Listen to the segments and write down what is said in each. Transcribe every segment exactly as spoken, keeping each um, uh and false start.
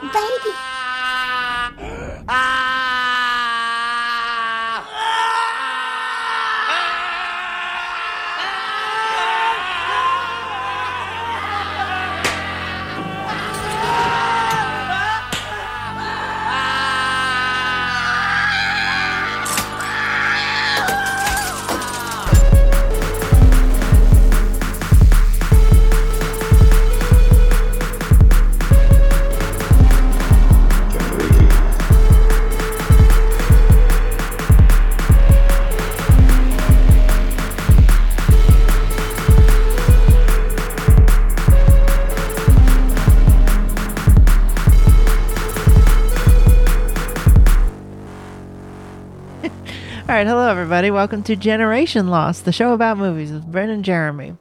cute baby. Hello, everybody. Welcome to Generation Lost, the show about movies with Brennan and Jeremy.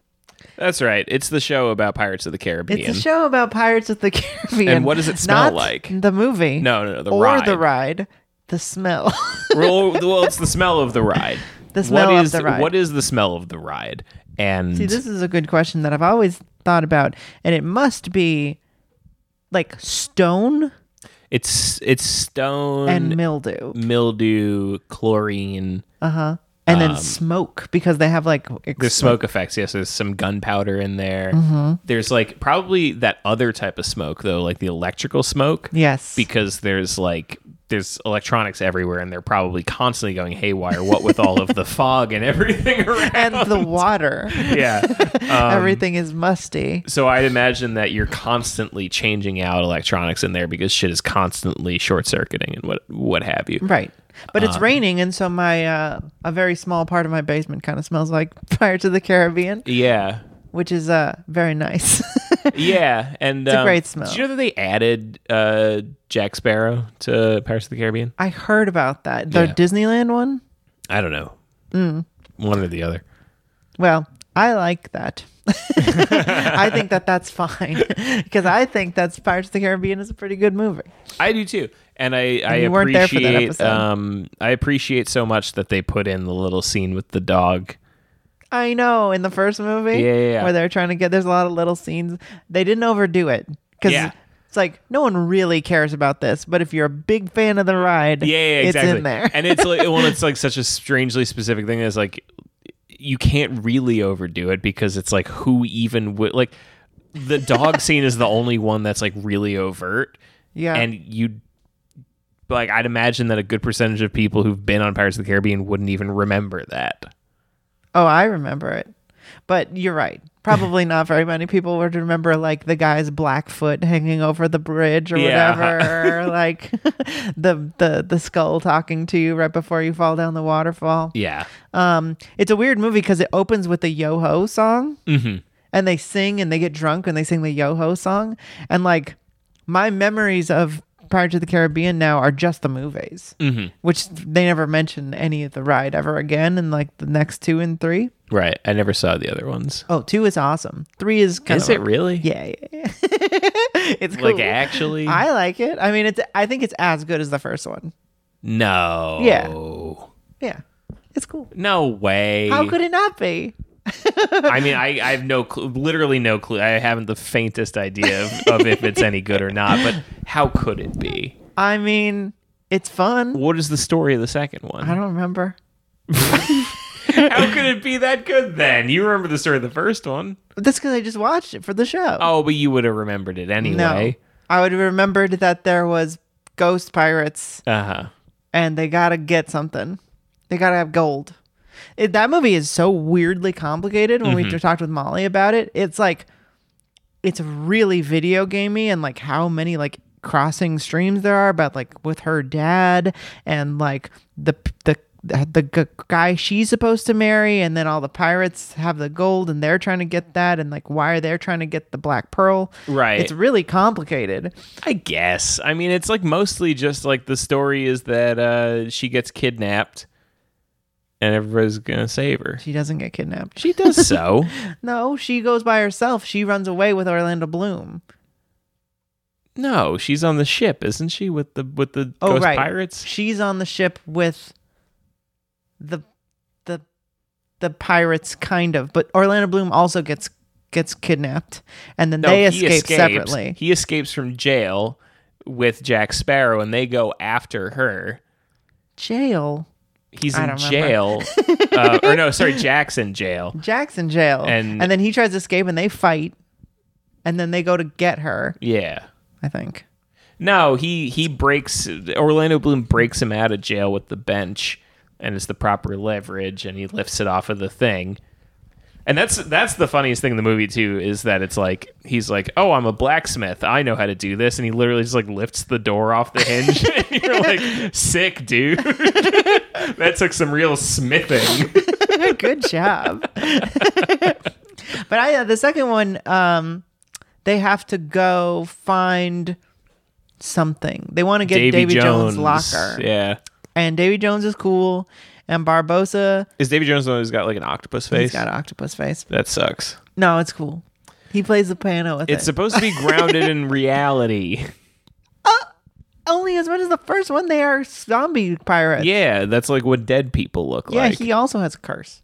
That's right. It's the show about Pirates of the Caribbean. It's a show about Pirates of the Caribbean. And what does it smell Not like? The movie. No, no, no. The or ride. Or the ride. The smell. well, well, it's the smell of the ride. The smell what of is, the ride. What is the smell of the ride? And see, this is a good question that I've always thought about, and it must be like stone. It's it's stone and mildew, mildew, chlorine, uh huh, and um, then smoke because they have like ex- there's smoke effects. Yes, there's some gunpowder in there. Mm-hmm. There's like probably that other type of smoke though, like the electrical smoke. Yes, because there's like there's electronics everywhere, and they're probably constantly going haywire. What with all of the fog and everything around, and the water. Yeah, um, everything is musty. So I'd imagine that you're constantly changing out electronics in there because shit is constantly short circuiting and what what have you. Right, but it's um, raining, and so my uh, a very small part of my basement kind of smells like Pirates of the Caribbean. Yeah, which is uh very nice. Yeah, and it's a um, great smell. Did you know that they added uh, Jack Sparrow to Pirates of the Caribbean? I heard about that. The yeah. Disneyland one? I don't know. Mm. One or the other. Well, I like that. I think that that's fine because I think that's Pirates of the Caribbean is a pretty good movie. I do too, and I and I you appreciate weren't there for that episode. um I appreciate so much that they put in the little scene with the dog. I know, in the first movie, yeah, yeah, yeah. where they're trying to get, there's a lot of little scenes. They didn't overdo it, because yeah. it's like, no one really cares about this, but if you're a big fan of the ride, yeah, yeah, exactly. It's in there. And it's like, well, it's like such a strangely specific thing, is like, you can't really overdo it, because it's like, who even would, like, the dog scene is the only one that's like really overt, yeah, and you like, I'd imagine that a good percentage of people who've been on Pirates of the Caribbean wouldn't even remember that. Oh, I remember it. But you're right. Probably not very many people would remember like the guy's black foot hanging over the bridge or yeah. whatever. Or, like the the the skull talking to you right before you fall down the waterfall. Yeah. Um, it's a weird movie because it opens with a yo-ho song. Mm-hmm. And they sing and they get drunk and they sing the yo-ho song. And like my memories of Pirates of the Caribbean now are just the movies, mm-hmm. which they never mention any of the ride ever again, and like the next two and three. Right, I never saw the other ones. Oh, two is awesome. Three is kind is of... Is it like, really? Yeah, yeah, yeah. It's cool. Like actually? I like it. I mean, it's. I think it's as good as the first one. No. Yeah. Yeah, it's cool. No way. How could it not be? I mean, I, I have no clue, literally no clue. I haven't the faintest idea of, of if it's any good or not, but how could it be? I mean, it's fun. What is the story of the second one? I don't remember. How could it be that good then? You remember the story of the first one. That's because I just watched it for the show. Oh, but you would have remembered it anyway. No, I would have remembered that there was ghost pirates uh-huh. and they got to get something. They got to have gold. It, that movie is so weirdly complicated when mm-hmm. we talked with Molly about it. It's like, it's really video gamey and like how many like crossing streams there are about like with her dad and like the, the, the g- guy she's supposed to marry. And then all the pirates have the gold and they're trying to get that. And like, why are they trying to get the Black Pearl? Right. It's really complicated. I guess. I mean, it's like mostly just like the story is that uh, she gets kidnapped. And everybody's going to save her. She doesn't get kidnapped. She does so. No, she goes by herself. She runs away with Orlando Bloom. No, she's on the ship, isn't she? With the with the oh, ghost right. pirates? She's on the ship with the the the pirates, kind of. But Orlando Bloom also gets gets kidnapped. And then no, they escape escapes. separately. He escapes from jail with Jack Sparrow, and they go after her. Jail. He's in jail. uh, or no, sorry, Jack's in jail. Jack's in jail. And, and then he tries to escape and they fight. And then they go to get her. Yeah. I think. No, he, he breaks... Orlando Bloom breaks him out of jail with the bench. And it's the proper leverage. And he lifts it off of the thing. And that's that's the funniest thing in the movie, too, is that it's like... He's like, oh, I'm a blacksmith. I know how to do this. And he literally just like lifts the door off the hinge. And you're like, sick, dude. That took some real smithing. Good job. But I uh, the second one... Um, they have to go find something. They want to get Davy, Davy Jones. Jones' locker. Yeah. And Davy Jones is cool. And Barbosa. Is Davy Jones the one who's got like an octopus face? He's got an octopus face. That sucks. No, it's cool. He plays the piano with it's it. It's supposed to be grounded in reality. Uh, only as much as the first one, they are zombie pirates. Yeah, that's like what dead people look yeah, like. Yeah, he also has a curse.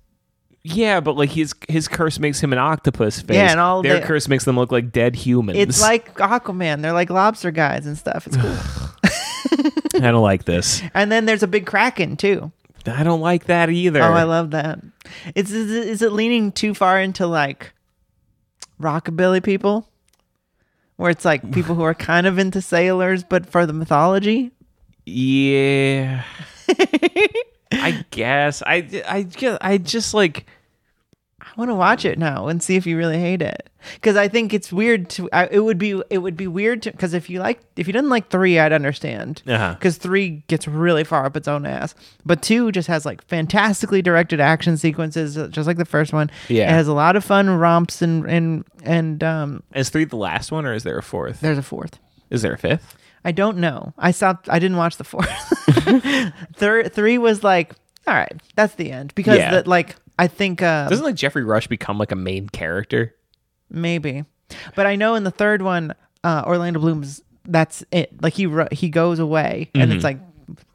Yeah, but like his his curse makes him an octopus face. Yeah, and all their the, curse makes them look like dead humans. It's like Aquaman. They're like lobster guys and stuff. It's cool. I don't like this. And then there's a big kraken too. I don't like that either. Oh, I love that. It's is, is it leaning too far into like rockabilly people, where it's like people who are kind of into sailors, but for the mythology? Yeah. I guess I, I, I just like I want to watch it now and see if you really hate it, because I think it's weird to I, it would be it would be weird to because if you like if you didn't like three, I'd understand, because uh-huh. three gets really far up its own ass, but two just has like fantastically directed action sequences just like the first one. Yeah, it has a lot of fun romps and and and um is three the last one, or is there a fourth? There's a fourth. Is there a fifth? I don't know. I saw. I didn't watch the fourth. Third, three was like, all right, that's the end, because yeah. the, like I think um, doesn't like Geoffrey Rush become like a main character? Maybe, but I know in the third one, uh, Orlando Bloom's that's it. Like he he goes away, mm-hmm. and it's like,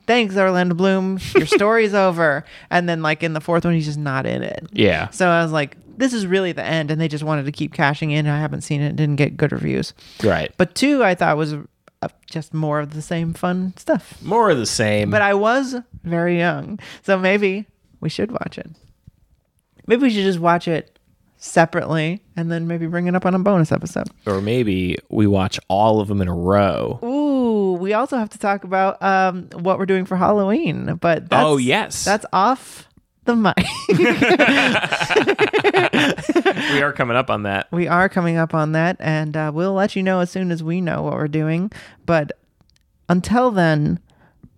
thanks, Orlando Bloom, your story's over. And then like in the fourth one, he's just not in it. Yeah. So I was like, this is really the end, and they just wanted to keep cashing in. I haven't seen it; didn't get good reviews. Right. But two, I thought was. Uh, just more of the same fun stuff. More of the same. But I was very young, so maybe we should watch it. Maybe we should just watch it separately and then maybe bring it up on a bonus episode. Or maybe we watch all of them in a row. Ooh, we also have to talk about um, what we're doing for Halloween. But that's, oh, yes. That's off the mic. We are coming up on that. We are coming up on that, and uh, we'll let you know as soon as we know what we're doing. But until then,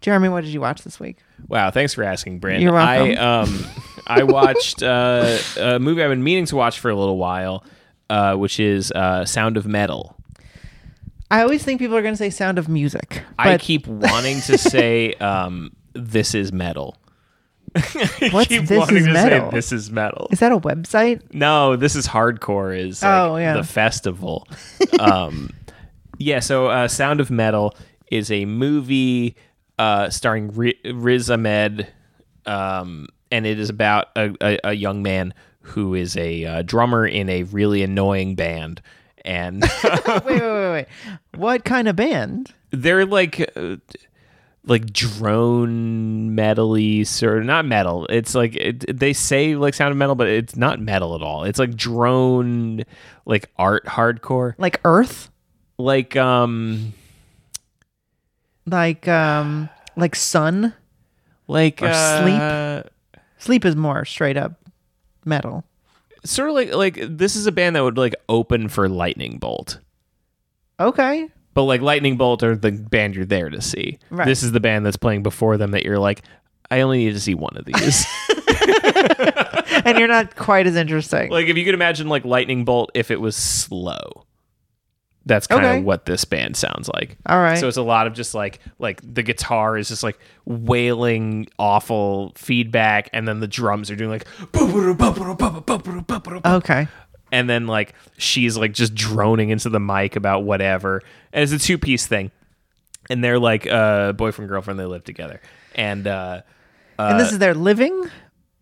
Jeremy, what did you watch this week? Wow, thanks for asking, Brandon. You're welcome. I, um, I watched uh, a movie I've been meaning to watch for a little while, uh, which is uh, Sound of Metal. I always think people are going to say Sound of Music. But... I keep wanting to say um, This Is Metal. What's keep this wanting is to metal? Say This Is Metal. Is that a website? No, This Is Hardcore is like oh, yeah. the festival. um, yeah, so uh, Sound of Metal is a movie uh, starring R- Riz Ahmed, um, and it is about a, a, a young man who is a uh, drummer in a really annoying band. And wait, wait, wait, wait! What kind of band? They're like. Uh, like drone metal-y, sort of, not metal. It's like it, they say like Sound of Metal, but it's not metal at all. It's like drone, like art hardcore, like Earth, like um, like um, like Sun, like or uh, Sleep. Sleep is more straight up metal. Sort of like like this is a band that would like open for Lightning Bolt. Okay. But like Lightning Bolt are the band you're there to see. Right. This is the band that's playing before them that you're like, I only need to see one of these. And you're not quite as interesting. Like if you could imagine like Lightning Bolt if it was slow. That's kind okay. of what this band sounds like. All right. So it's a lot of just like like the guitar is just like wailing awful feedback, and then the drums are doing like okay. And then, like, she's, like, just droning into the mic about whatever. And it's a two-piece thing. And they're, like, uh, boyfriend, girlfriend, they live together. And uh, uh, and this is their living?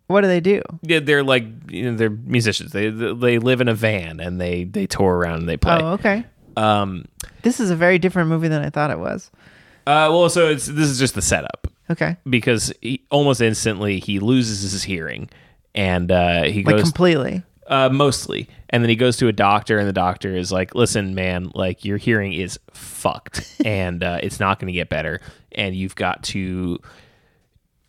What do they do? Yeah, they're, like, you know, they're musicians. They they live in a van, and they, they tour around, and they play. Oh, okay. Um, this is a very different movie than I thought it was. Uh, well, so it's this is just the setup. Okay. Because he, almost instantly he loses his hearing, and uh, he goes like completely. Uh, mostly. And then he goes to a doctor, and the doctor is like, listen, man, like your hearing is fucked and uh, it's not going to get better. And you've got to,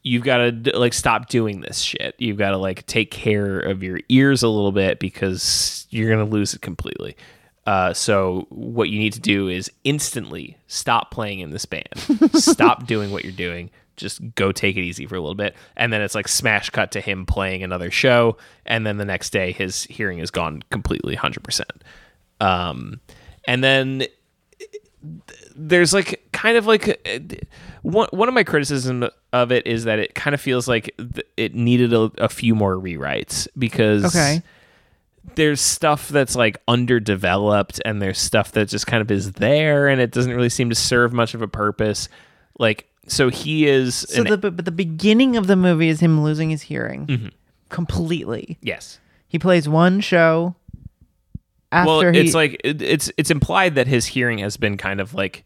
you've got to like stop doing this shit. You've got to like take care of your ears a little bit because you're going to lose it completely. Uh, so what you need to do is instantly stop playing in this band, stop doing what you're doing. Just go take it easy for a little bit. And then it's like smash cut to him playing another show. And then the next day his hearing is gone completely one hundred percent. Um, and then there's like kind of like one, one of my criticism of it is that it kind of feels like it needed a, a few more rewrites because okay. there's stuff that's like underdeveloped and there's stuff that just kind of is there. And it doesn't really seem to serve much of a purpose. Like, So he is. So the but the beginning of the movie is him losing his hearing mm-hmm. completely. Yes, he plays one show. After well, it's he, like it, it's it's implied that his hearing has been kind of like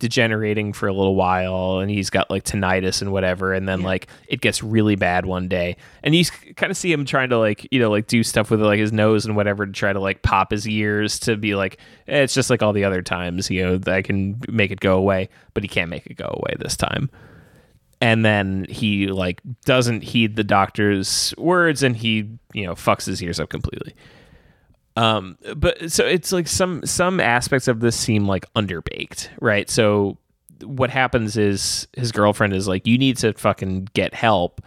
degenerating for a little while, and he's got like tinnitus and whatever, and then yeah. like it gets really bad one day, and you kind of see him trying to like you know like do stuff with like his nose and whatever to try to like pop his ears to be like eh, it's just like all the other times you know I can make it go away, but he can't make it go away this time. And then he like doesn't heed the doctor's words, and he you know fucks his ears up completely. Um, but so it's like some, some aspects of this seem like underbaked, right? So what happens is his girlfriend is like, you need to fucking get help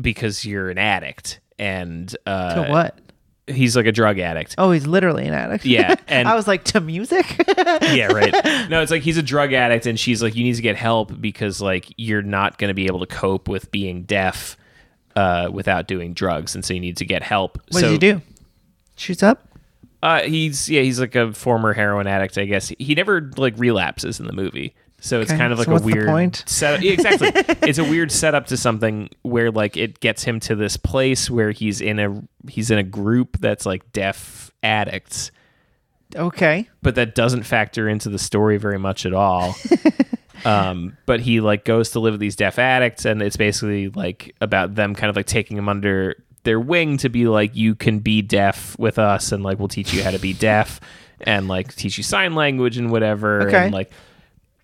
because you're an addict. And, uh, to what? He's like a drug addict. Oh, he's literally an addict. Yeah. And I was like, to music. Yeah. Right. No, it's like, he's a drug addict, and she's like, you need to get help because like, you're not going to be able to cope with being deaf, uh, without doing drugs. And so you need to get help. What so, does he do? Shoots up? Uh, he's yeah, he's like a former heroin addict, I guess. He never like relapses in the movie, so okay. it's kind of like so what's a weird the point? Setup. Yeah, exactly, it's a weird setup to something where like it gets him to this place where he's in a he's in a group that's like deaf addicts. Okay, but that doesn't factor into the story very much at all. Um, but he like goes to live with these deaf addicts, and it's basically like about them kind of like taking him under their wing to be like, you can be deaf with us, and like we'll teach you how to be deaf and like teach you sign language and whatever. Okay. And like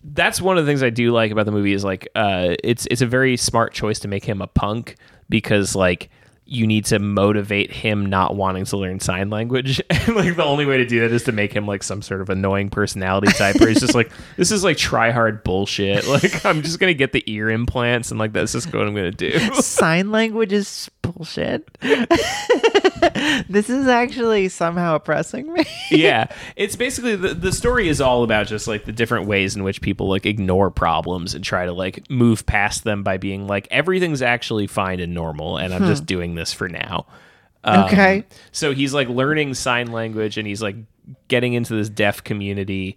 that's one of the things I do like about the movie is like uh it's it's a very smart choice to make him a punk, because like you need to motivate him not wanting to learn sign language. And like the only way to do that is to make him like some sort of annoying personality type where he's just like, this is like try hard bullshit. Like I'm just going to get the ear implants and like, that's just what I'm going to do. Sign language is bullshit. This is actually somehow oppressing me. Yeah. It's basically the, the story is all about just like the different ways in which people like ignore problems and try to like move past them by being like, everything's actually fine and normal. And I'm hmm. just doing this for now. Um, okay. So he's like learning sign language, and he's like getting into this deaf community,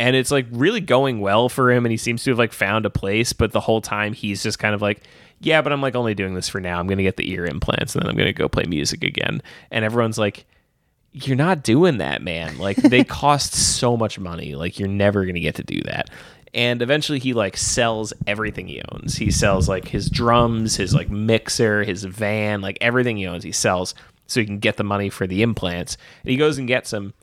and it's like really going well for him. And he seems to have like found a place, but the whole time he's just kind of like, yeah, but I'm like only doing this for now. I'm going to get the ear implants, and then I'm going to go play music again. And everyone's like, you're not doing that, man. Like they cost so much money. Like you're never going to get to do that. And eventually he like sells everything he owns. He sells like his drums, his like mixer, his van, like everything he owns, he sells so he can get the money for the implants. And he goes and gets them,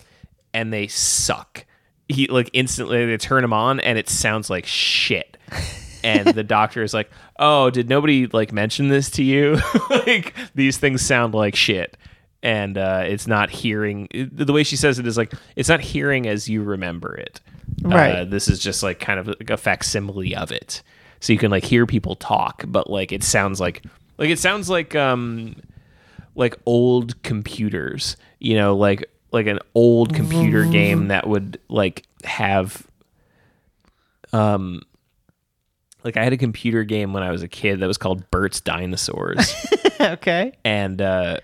and they suck. He like instantly they turn him on, and it sounds like shit. And the doctor is like, oh, did nobody like mention this to you? Like these things sound like shit. And uh, it's not hearing. The way she says it is like, it's not hearing as you remember it. Right. Uh, this is just like kind of like a facsimile of it. So you can like hear people talk, but like it sounds like like it sounds like um like old computers, you know, like like an old computer game that would like have um like I had a computer game when I was a kid that was called Bert's Dinosaurs. Okay. And uh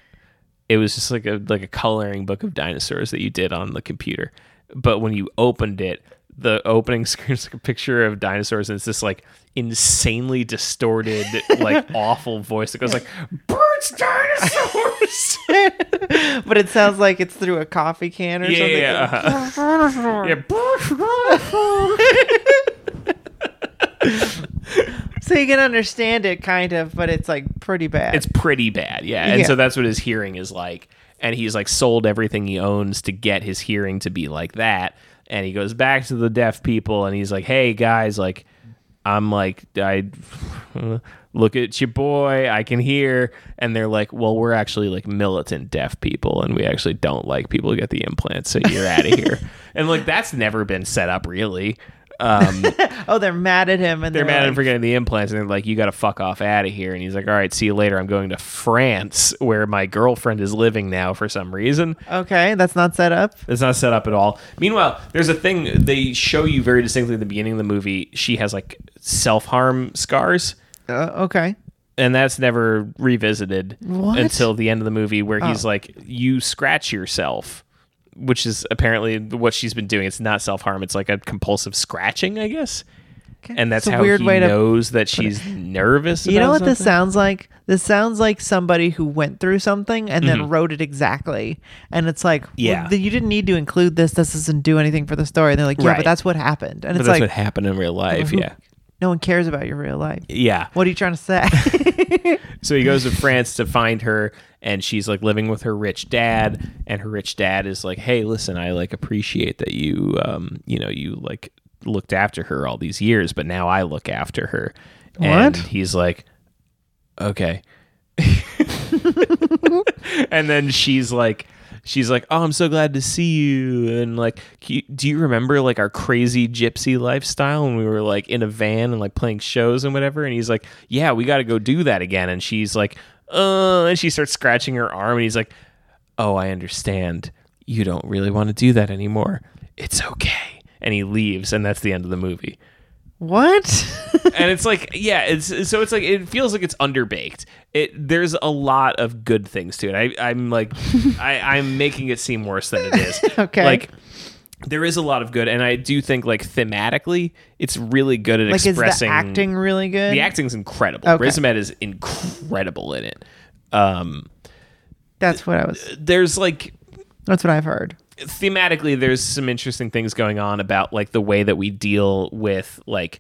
it was just like a like a coloring book of dinosaurs that you did on the computer. But when you opened it, the opening screen is like a picture of dinosaurs, and it's this like insanely distorted, like awful voice that goes like, "Birds Bert's Dinosaurs. But it sounds like it's through a coffee can or yeah, something. Yeah, uh-huh. yeah. Bert's Dinosaurs. So you can understand it kind of, but it's like pretty bad. It's pretty bad, yeah. And yeah. so that's what his hearing is like. And he's like sold everything he owns to get his hearing to be like that. And he goes back to the deaf people and he's like, hey guys, like I'm like, I look at your boy, I can hear. And they're like, well, we're actually like militant deaf people and we actually don't like people who get the implants, so you're out of here. And like that's never been set up really. Um, oh, they're mad at him, and they're, they're mad like, at him for getting the implants, and they're like, "You got to fuck off out of here." And he's like, "All right, see you later. I'm going to France, where my girlfriend is living now for some reason." Okay, that's not set up. It's not set up at all. Meanwhile, there's a thing they show you very distinctly at the beginning of the movie. She has like self-harm scars. Uh, okay. And that's never revisited what? until the end of the movie, where oh. he's like, "You scratch yourself." Which is apparently what she's been doing. It's not self-harm. It's like a compulsive scratching, I guess. Okay. And that's how he knows that she's nervous. You know what this sounds like? This sounds like somebody who went through something and mm-hmm. then wrote it exactly. And it's like, yeah, well, you didn't need to include this. This doesn't do anything for the story. And they're like, yeah, right. but that's what happened. And but it's that's like, what happened in real life. Mm-hmm. Yeah. No one cares about your real life. Yeah. What are you trying to say? So he goes to France to find her, and she's like living with her rich dad, and her rich dad is like, hey, listen, I like appreciate that you, um, you know, you like looked after her all these years, but now I look after her. What? And he's like, okay. And then she's like, she's like, oh, I'm so glad to see you. And like, do you remember like our crazy gypsy lifestyle when we were like in a van and like playing shows and whatever? And he's like, yeah, we got to go do that again. And she's like, uh, and she starts scratching her arm. And he's like, oh, I understand. You don't really want to do that anymore. It's okay. And he leaves. And that's the end of the movie. What? And it's like, yeah, it's so it's like it feels like it's underbaked. It there's a lot of good things to it. I, I'm like, I, I'm making it seem worse than it is. Okay, like there is a lot of good, and I do think like thematically, it's really good at like, expressing. Is the acting really good? The acting's incredible. Okay. Riz Ahmed is incredible in it. Um, that's what I was. There's like, that's what I've heard. Thematically, there's some interesting things going on about like the way that we deal with like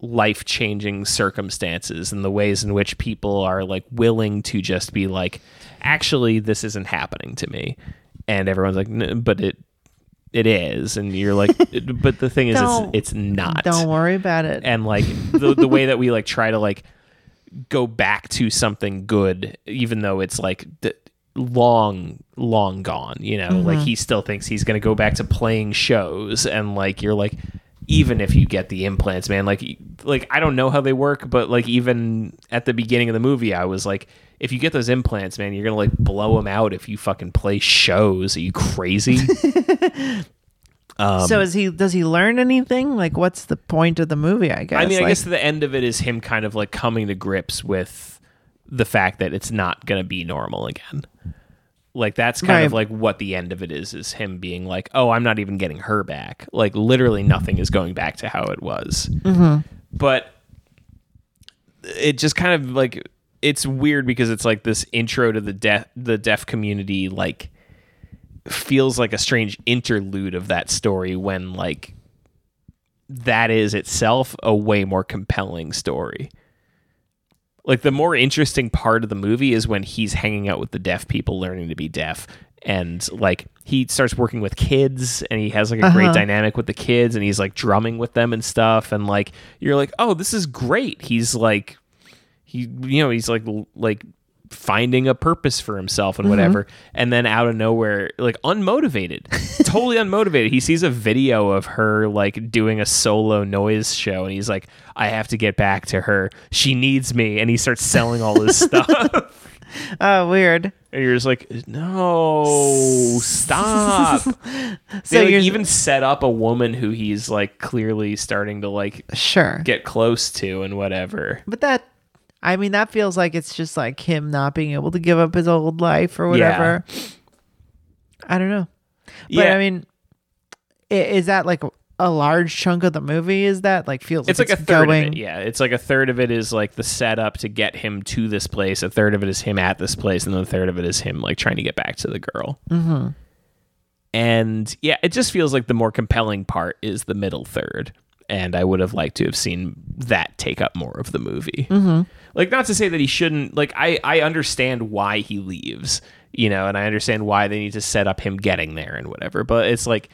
life-changing circumstances and the ways in which people are like willing to just be like, actually, this isn't happening to me, and everyone's like, no, but it it is, and you're like, but the thing is, it's, it's not. Don't worry about it. And like the the way that we like try to like go back to something good, even though it's like. Th- long long gone, you know, mm-hmm. like he still thinks he's gonna go back to playing shows, and like you're like, even if you get the implants, man, like like I don't know how they work, but like even at the beginning of the movie I was like, if you get those implants, man, you're gonna like blow them out if you fucking play shows. Are you crazy? Um, so is he? Does he learn anything? Like, what's the point of the movie? I guess I mean I like, guess the end of it is him kind of like coming to grips with the fact that it's not going to be normal again. Like, that's kind right. of like what the end of it is, is him being like, oh, I'm not even getting her back. Like, literally nothing is going back to how it was. Mm-hmm. But it just kind of like, it's weird because it's like this intro to the deaf, the deaf community, like feels like a strange interlude of that story when like that is itself a way more compelling story. Like, the more interesting part of the movie is when he's hanging out with the deaf people learning to be deaf. And, like, he starts working with kids, and he has, like, a uh-huh. great dynamic with the kids, and he's, like, drumming with them and stuff. And, like, you're like, oh, this is great. He's, like, he, you know, he's, like, l- like finding a purpose for himself and mm-hmm. whatever. And then out of nowhere, like, unmotivated, totally unmotivated. He sees a video of her, like, doing a solo noise show, and he's like, I have to get back to her. She needs me. And he starts selling all his stuff. Oh, weird. And you're just like, no, stop. So they like, even set up a woman who he's, like, clearly starting to, like, sure get close to and whatever. But that, I mean, that feels like it's just like him not being able to give up his old life or whatever. Yeah. I don't know. But yeah. I mean, is that like a large chunk of the movie is that like feels it's like, like it's a third going... of it. Yeah, it's like a third of it is like the setup to get him to this place, a third of it is him at this place, and then a third of it is him like trying to get back to the girl. Mm-hmm. And yeah, it just feels like the more compelling part is the middle third, and I would have liked to have seen that take up more of the movie. Mm-hmm. Like, not to say that he shouldn't, like I I understand why he leaves, you know, and I understand why they need to set up him getting there and whatever, but it's like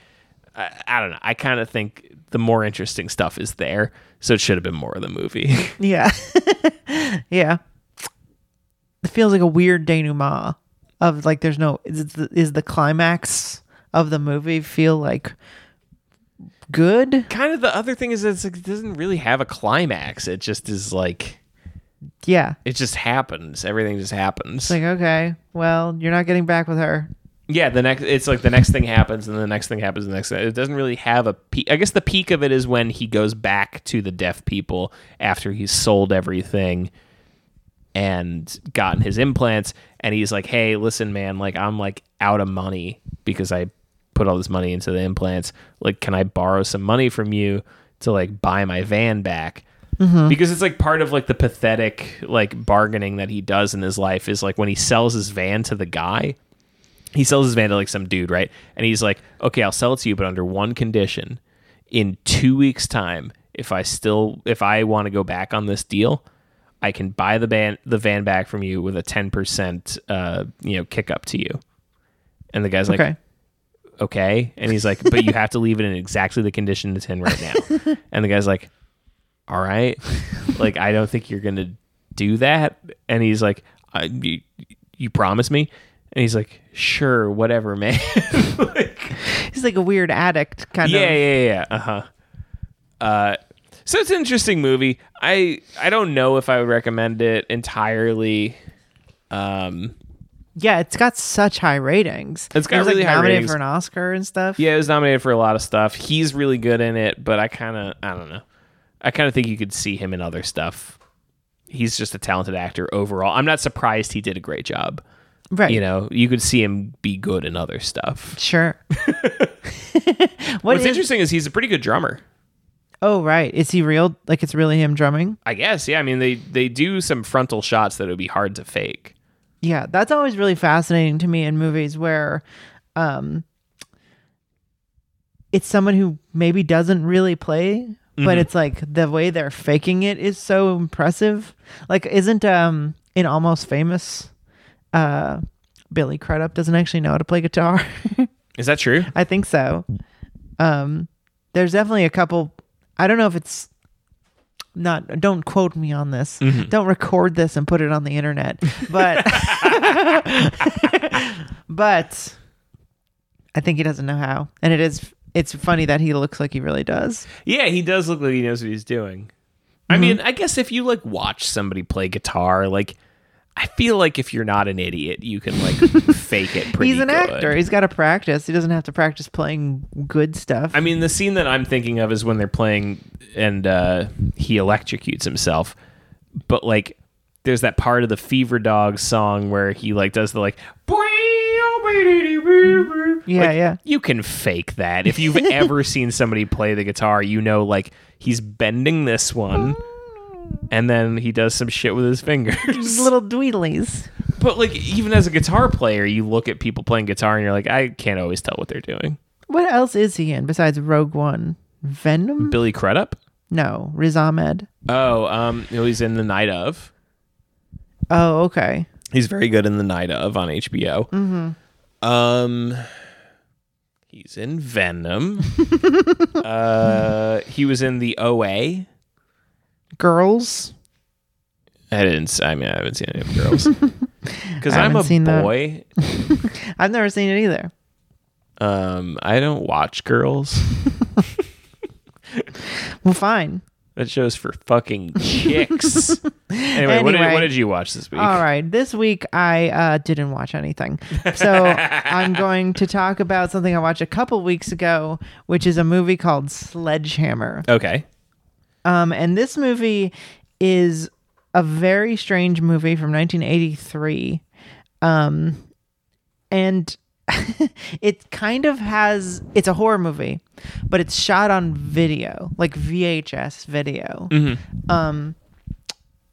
I, I don't know. I kind of think the more interesting stuff is there, so it should have been more of the movie. Yeah. Yeah. It feels like a weird denouement of like there's no is the, is the climax of the movie feel like good? Kind of. The other thing is it's, it doesn't really have a climax. It just is like, yeah, it just happens. Everything just happens. It's like, okay, well, you're not getting back with her. Yeah, the next it's like the next thing happens, and the next thing happens, and the next thing. It doesn't really have a peak. I guess the peak of it is when he goes back to the deaf people after he's sold everything and gotten his implants, and he's like, "Hey, listen, man, like I'm like out of money because I put all this money into the implants. Like, can I borrow some money from you to like buy my van back?" Mm-hmm. Because it's like part of like the pathetic like bargaining that he does in his life is like when he sells his van to the guy. He sells his van to like some dude, right? And he's like, okay, I'll sell it to you, but under one condition. In two weeks' time, if I still, if I want to go back on this deal, I can buy the van, the van back from you with a ten percent, uh, you know, kick up to you. And the guy's like, okay. okay. And he's like, but you have to leave it in exactly the condition it's in right now. And the guy's like, all right. Like, I don't think you're going to do that. And he's like, I, you, you promise me? And he's like, sure, whatever, man. Like, he's like a weird addict, kind yeah, of. Yeah, yeah, yeah. Uh-huh. Uh, so it's an interesting movie. I I don't know if I would recommend it entirely. Um, yeah, it's got such high ratings. It's got it was, really like, high nominated ratings. Nominated for an Oscar and stuff. Yeah, it was nominated for a lot of stuff. He's really good in it, but I kind of, I don't know. I kind of think you could see him in other stuff. He's just a talented actor overall. I'm not surprised he did a great job. Right. You know, you could see him be good in other stuff. Sure. what What's is... interesting is he's a pretty good drummer. Oh, right. Is he real? Like, it's really him drumming? I guess, yeah. I mean, they, they do some frontal shots that it would be hard to fake. Yeah, that's always really fascinating to me in movies where um, it's someone who maybe doesn't really play, mm-hmm. but it's like the way they're faking it is so impressive. Like, isn't um, in Almost Famous... Uh, Billy Crudup doesn't actually know how to play guitar. Is that true? I think so. Um, there's definitely a couple. I don't know if it's not. Don't quote me on this. Mm-hmm. Don't record this and put it on the internet. But but I think he doesn't know how, and it is. It's funny that he looks like he really does. Yeah, he does look like he knows what he's doing. I mm-hmm. mean, I guess if you like watch somebody play guitar, like. I feel like if you're not an idiot, you can like fake it pretty good. He's an good. actor. He's got to practice. He doesn't have to practice playing good stuff. I mean, the scene that I'm thinking of is when they're playing and uh, he electrocutes himself. But like, there's that part of the Fever Dogs song where he like does the like... Yeah, like, yeah. You can fake that. If you've ever seen somebody play the guitar, you know, like he's bending this one. And then he does some shit with his fingers. Little dweedlies. But, like, even as a guitar player, you look at people playing guitar and you're like, I can't always tell what they're doing. What else is he in besides Rogue One? Venom? Billy Crudup? No. Riz Ahmed. Oh, um, no, he's in The Night Of. Oh, okay. He's very good in The Night Of on H B O. Mm-hmm. Um... He's in Venom. uh, he was in The O A. Girls. I didn't. I mean, I haven't seen any of Girls because I'm a boy. I've never seen it either. Um, I don't watch Girls. Well, fine. That show's for fucking chicks. anyway, anyway what, did, what did you watch this week? All right, this week I uh, didn't watch anything, so I'm going to talk about something I watched a couple weeks ago, which is a movie called Sledgehammer. Okay. Um, and this movie is a very strange movie from nineteen eighty-three. Um, and it kind of has, it's a horror movie, but it's shot on video, like V H S video. Mm-hmm. Um,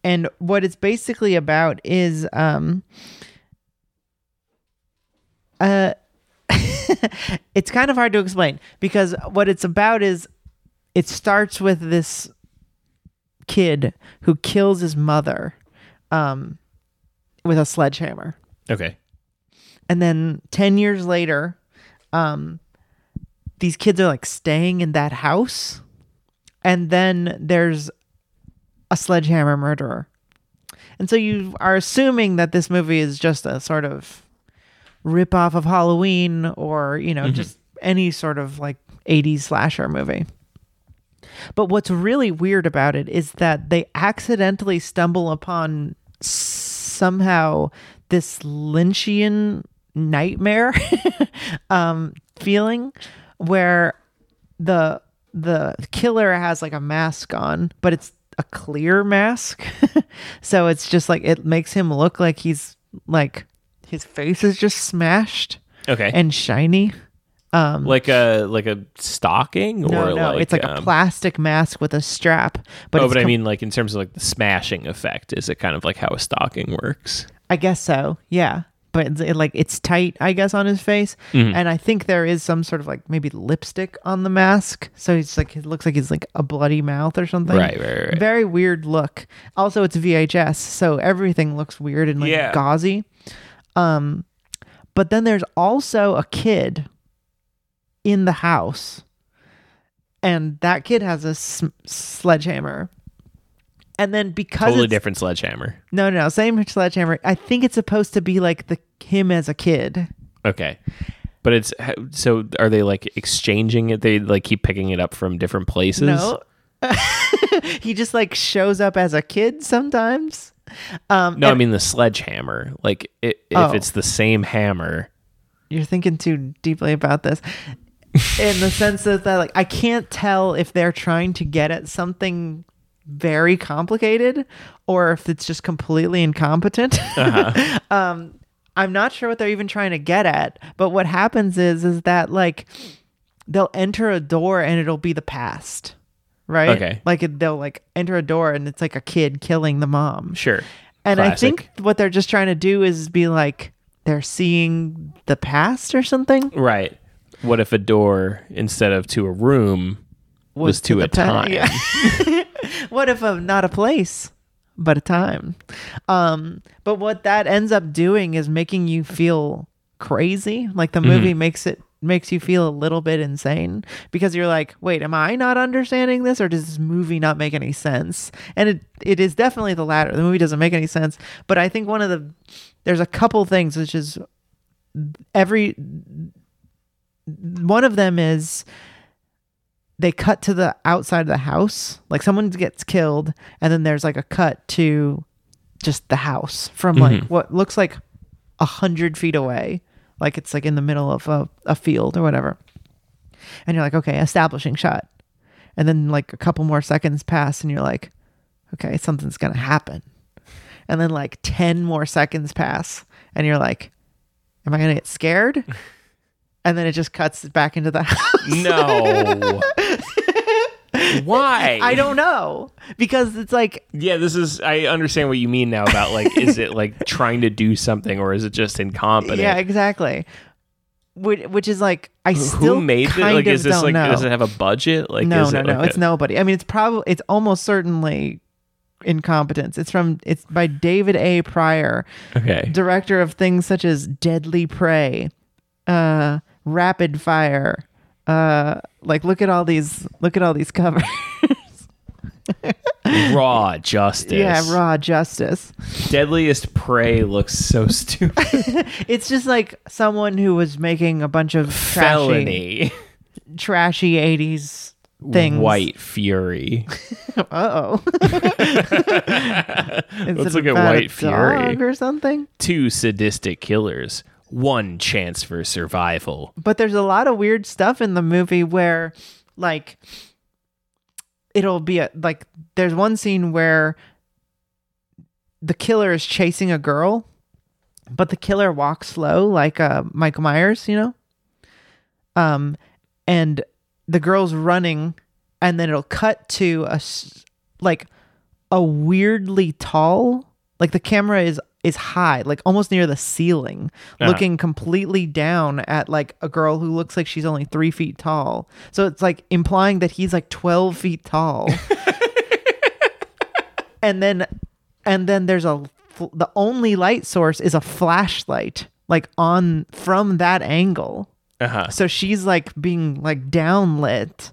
and what it's basically about is um, uh, it's kind of hard to explain, because what it's about is it starts with this kid who kills his mother um, with a sledgehammer. Okay. And then ten years later, um, these kids are like staying in that house. And then there's a sledgehammer murderer. And so you are assuming that this movie is just a sort of ripoff of Halloween, or, you know, mm-hmm. just any sort of like eighties slasher movie. But what's really weird about it is that they accidentally stumble upon somehow this Lynchian nightmare um, feeling, where the the killer has like a mask on, but it's a clear mask. So it's just like, it makes him look like he's like, his face is just smashed. Okay. And shiny. Um, like a like a stocking, or no, no, like, it's like um, a plastic mask with a strap. But oh, but com- I mean, like in terms of like the smashing effect, is it kind of like how a stocking works? I guess so, yeah. But it's, it, like it's tight, I guess, on his face, mm-hmm. and I think there is some sort of like maybe lipstick on the mask, so it's like it looks like he's like a bloody mouth or something. Right, right, right. Very weird look. Also, it's V H S, so everything looks weird and like yeah. gauzy. Um, but then there's also a kid in the house, and that kid has a s- sledgehammer, and then because totally different sledgehammer. No, no, same sledgehammer. I think it's supposed to be like the him as a kid. Okay, but it's so are they like exchanging it? They like keep picking it up from different places. No, he just like shows up as a kid sometimes. Um, no, and, I mean the sledgehammer. Like it, if oh. it's the same hammer. You're thinking too deeply about this. In the sense that, like, I can't tell if they're trying to get at something very complicated or if it's just completely incompetent. Uh-huh. um, I'm not sure what they're even trying to get at. But what happens is, is that like they'll enter a door and it'll be the past, right? Okay. Like they'll like enter a door and it's like a kid killing the mom. Sure. And classic. I think what they're just trying to do is be like, they're seeing the past or something. Right. What if a door, instead of to a room, was, was to, to a time? Yeah. What if a, not a place, but a time? Um, but what that ends up doing is making you feel crazy. Like the movie mm-hmm. makes it makes you feel a little bit insane, because you're like, wait, am I not understanding this, or does this movie not make any sense? And it it is definitely the latter. The movie doesn't make any sense. But I think one of the there's a couple things, which is every one of them is they cut to the outside of the house. Like someone gets killed, and then there's like a cut to just the house from like mm-hmm. what looks like a hundred feet away. Like it's like in the middle of a, a field or whatever. And you're like, okay, establishing shot. And then like a couple more seconds pass and you're like, okay, something's going to happen. And then like ten more seconds pass and you're like, am I going to get scared? And then it just cuts back into the house. No. Why? I don't know. Because it's like... Yeah, this is... I understand what you mean now about like, is it like trying to do something, or is it just incompetent? Yeah, exactly. Which, which is like, I still Who made kind it? Like, of is this don't like, know. Does it have a budget? Like, no, is no, it no. Like it's a... nobody. I mean, it's probably... It's almost certainly... Incompetence. It's from it's by David A. Pryor, okay, director of things such as Deadly Prey, uh, Rapid Fire. Uh, like look at all these look at all these covers. Raw Justice. Yeah, Raw Justice. Deadliest Prey looks so stupid. It's just like someone who was making a bunch of trashy, felony, trashy eighties. Things. White Fury. Uh-oh. Let's look at White Fury. Or something? Two sadistic killers. One chance for survival. But there's a lot of weird stuff in the movie where, like, it'll be, a, like, there's one scene where the killer is chasing a girl But the killer walks slow like uh, Michael Myers, you know? Um, and the girl's running, and then it'll cut to a, like a weirdly tall, like the camera is is high, like almost near the ceiling, uh-huh. looking completely down at like a girl who looks like she's only three feet tall. So it's like implying that he's like twelve feet tall. And then, and then there's a, the only light source is a flashlight, like on from that angle. Uh-huh. So she's like being like downlit.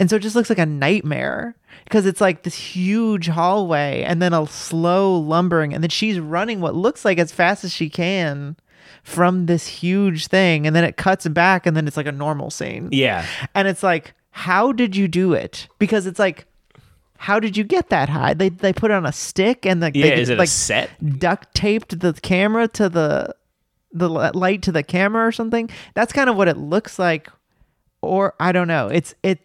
And so it just looks like a nightmare because it's like this huge hallway and then a slow lumbering. And then she's running what looks like as fast as she can from this huge thing. And then it cuts back and then it's like a normal scene. Yeah. And it's like, how did you do it? Because it's like, how did you get that high? They they put it on a stick and like, yeah, they just, is it like, a set? Duct taped the camera to the, the light to the camera or something. That's kind of what it looks like. Or I don't know. It's, it.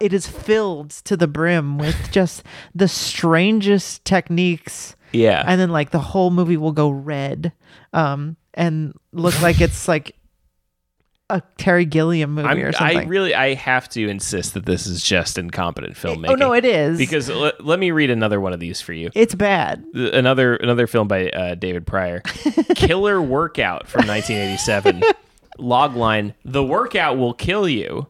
It is filled to the brim with just the strangest techniques. Yeah. And then like the whole movie will go red um, and look like it's like a Terry Gilliam movie I'm, or something. I really, I have to insist that this is just incompetent filmmaking. It, oh no, it is. Because l- let me read another one of these for you. It's bad. Another, another film by uh, David Pryor. Killer Workout from nineteen eighty-seven. Logline, the workout will kill you.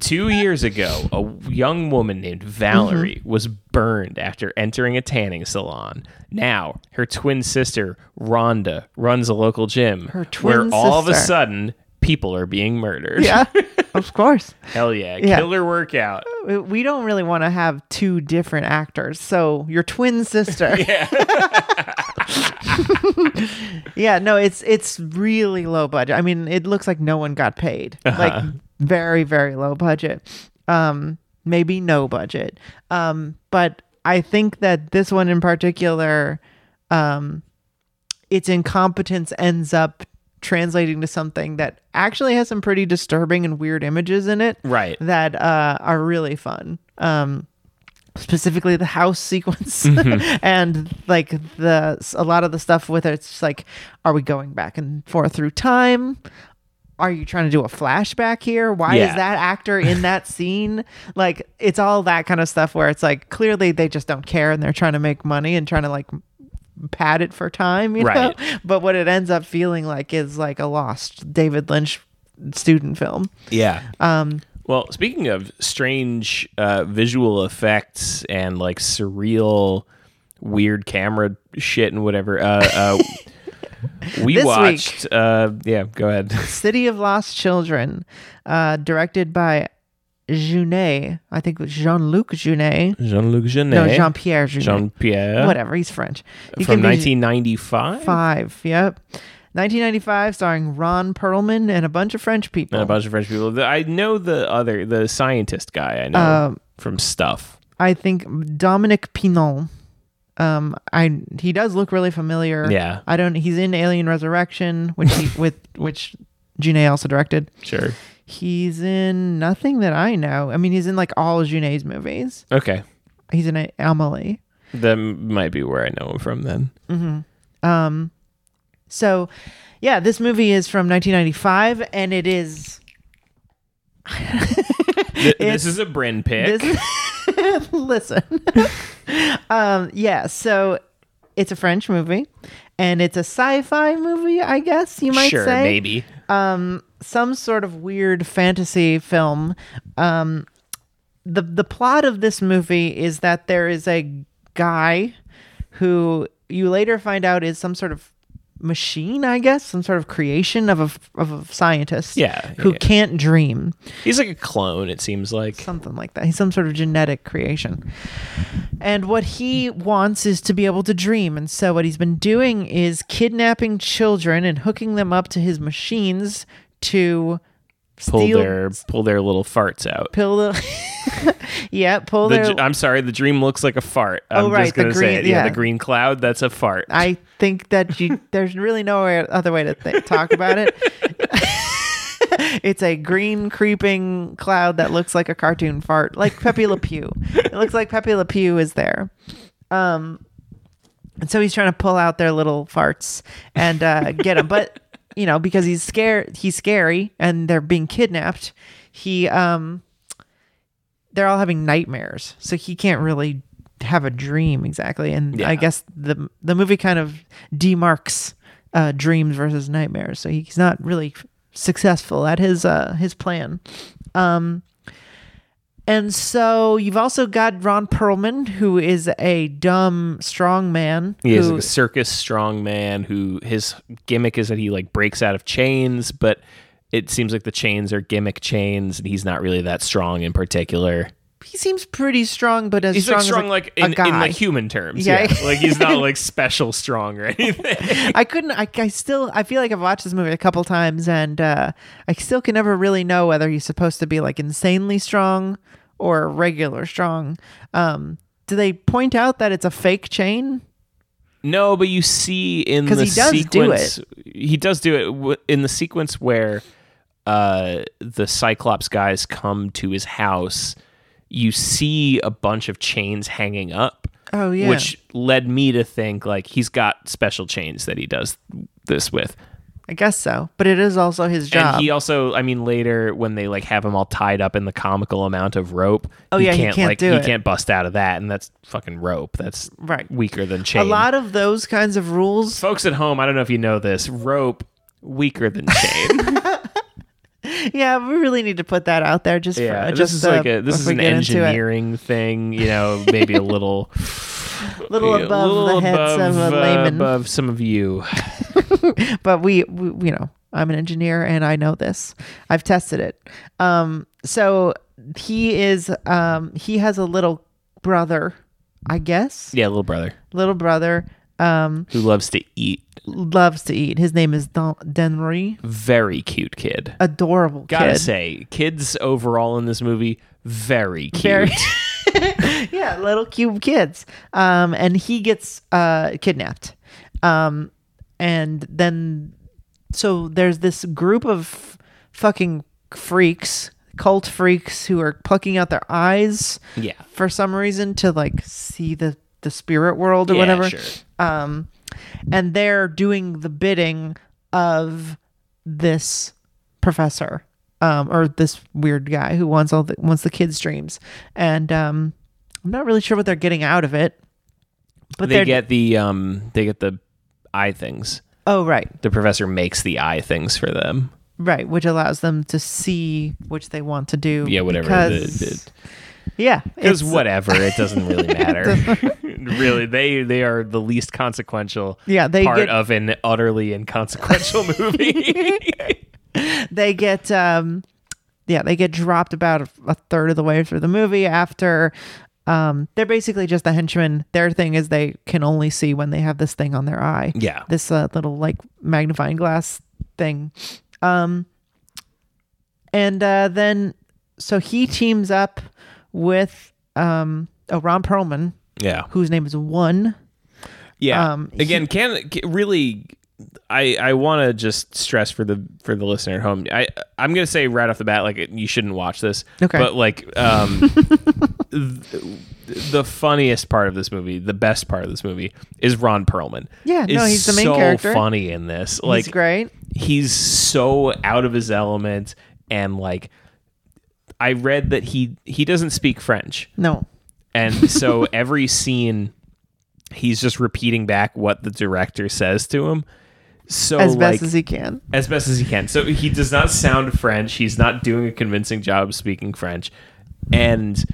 Two years ago, a young woman named Valerie mm-hmm. was burned after entering a tanning salon. Now, her twin sister, Rhonda, runs a local gym her twin where sister. all of a sudden people are being murdered. Yeah, of course. Hell yeah. yeah. Killer workout. We don't really want to have two different actors, so your twin sister. yeah. yeah, no, it's it's really low budget. I mean, it looks like no one got paid. Uh-huh. Like, very, very low budget. Um, maybe no budget. Um, but I think that this one in particular, um, its incompetence ends up translating to something that actually has some pretty disturbing and weird images in it. Right. That uh, are really fun. Um, specifically the house sequence mm-hmm. and like the a lot of the stuff with it. It's just like, are we going back and forth through time? Are you trying to do a flashback here? Why yeah. is that actor in that scene? Like, it's all that kind of stuff where it's like, clearly they just don't care and they're trying to make money and trying to like pad it for time, you right. know? But what it ends up feeling like is like a lost David Lynch student film. Yeah. Um, well, speaking of strange uh, visual effects and like surreal, weird camera shit and whatever, uh, uh we this watched week, uh yeah go ahead City of Lost Children, uh directed by Jeunet. I think it was Jean-Luc Jeunet Jean-Luc Jeunet no Jean-Pierre Jeunet Jean-Pierre whatever he's French you from nineteen ninety-five five yep nineteen ninety-five starring Ron Perlman and a bunch of French people and a bunch of French people I know the other the scientist guy I know uh, from stuff I think Dominic Pinon. Um, I he does look really familiar. Yeah, I don't. He's in Alien Resurrection, which he, with which Jeunet also directed. Sure, he's in nothing that I know. I mean, he's in like all Junet's movies. Okay, he's in a, Amelie. That might be where I know him from then. Mm-hmm. Um, so yeah, this movie is from nineteen ninety-five, and it is. Th- this is a Bryn pick. This is listen. um, yeah, so it's a French movie, and it's a sci-fi movie, I guess you might sure, say. Sure, maybe. Um, some sort of weird fantasy film. Um, the the plot of this movie is that there is a guy who you later find out is some sort of machine, I guess, some sort of creation of a of a scientist yeah, who yeah. can't dream. He's like a clone, it seems like. Something like that. He's some sort of genetic creation. And what he wants is to be able to dream. And so what he's been doing is kidnapping children and hooking them up to his machines to pull steal, their pull their little farts out. Pull the yeah, pull the, their I'm sorry, the dream looks like a fart. I'm oh, right, just going to say it. Yeah, yeah, the green cloud, that's a fart. I think that you there's really no other way to th- talk about it. It's a green creeping cloud that looks like a cartoon fart, like Pepe Le Pew. It looks like Pepe Le Pew is there. Um And so he's trying to pull out their little farts and uh, get them. But, you know, because he's scared, he's scary and they're being kidnapped. He, um, they're all having nightmares. So he can't really have a dream exactly. And yeah. I guess the, the movie kind of demarks uh, dreams versus nightmares. So he's not really successful at his, uh, his plan. Um, And so you've also got Ron Perlman, who is a dumb strong man. He is like a circus strong man who his gimmick is that he like breaks out of chains, but it seems like the chains are gimmick chains and he's not really that strong in particular. He seems pretty strong, but as he's strong, like strong as like, like in, in like human terms. Yeah. yeah. Like he's not like special strong or anything. I couldn't, I, I still, I feel like I've watched this movie a couple times and uh, I still can never really know whether he's supposed to be like insanely strong or regular strong. Um, do they point out that it's a fake chain? No, but you see in the he does sequence, do it. he does do it w- in the sequence where uh, the Cyclops guys come to his house. You see a bunch of chains hanging up. Oh yeah, which led me to think like he's got special chains that he does this with. I guess so, but it is also his job. And he also, I mean, later when they like have him all tied up in the comical amount of rope, oh yeah, he can't, he can't like do he it. can't bust out of that, and that's fucking rope. That's right. Weaker than chain. A lot of those kinds of rules. Folks at home, I don't know if you know this, rope weaker than chain. Yeah, we really need to put that out there. Just yeah, for, this just, is uh, like a this is an engineering thing, you know, maybe a little, little you know, above little the heads above, of a layman, uh, above some of you. But we, we, you know, I'm an engineer and I know this. I've tested it. Um, so he is, um, he has a little brother, I guess. Yeah, little brother. Little brother. Um, who loves to eat. Loves to eat. His name is Don- Denry. Very cute kid. Adorable Gotta kid. Gotta say, kids overall in this movie, very cute. Very yeah, little cute kids. Um, and he gets uh, kidnapped. Um, and then, so there's this group of fucking freaks, cult freaks who are plucking out their eyes yeah. for some reason to like see the the spirit world or yeah, whatever. Sure. Um, and they're doing the bidding of this professor, um, or this weird guy who wants all the, wants the kids' dreams. And, um, I'm not really sure what they're getting out of it, but they get the, um, they get the eye things. Oh, right. The professor makes the eye things for them. Right. Which allows them to see which they want to do. Yeah. Whatever. Because, it, it, yeah. Because whatever, it doesn't really matter. doesn't. Really, they they are the least consequential yeah, they part get, of an utterly inconsequential movie. They get, um, yeah, they get dropped about a, a third of the way through the movie after. Um, they're basically just the henchmen. Their thing is they can only see when they have this thing on their eye. Yeah. This uh, little like magnifying glass thing. Um, and uh, then, so he teams up with um, oh, Ron Perlman. Yeah. Whose name is One. Yeah. Um, Again, he, can, can really, I I want to just stress for the for the listener at home. I I'm gonna say right off the bat, like it, you shouldn't watch this. Okay. But like, um, th- the funniest part of this movie, the best part of this movie, is Ron Perlman. Yeah. Is no, he's the main so character. So funny in this. Like, he's great. He's so out of his element, and like, I read that he he doesn't speak French. No. And so every scene, he's just repeating back what the director says to him. So as like, best as he can. As best as he can. So he does not sound French. He's not doing a convincing job speaking French. And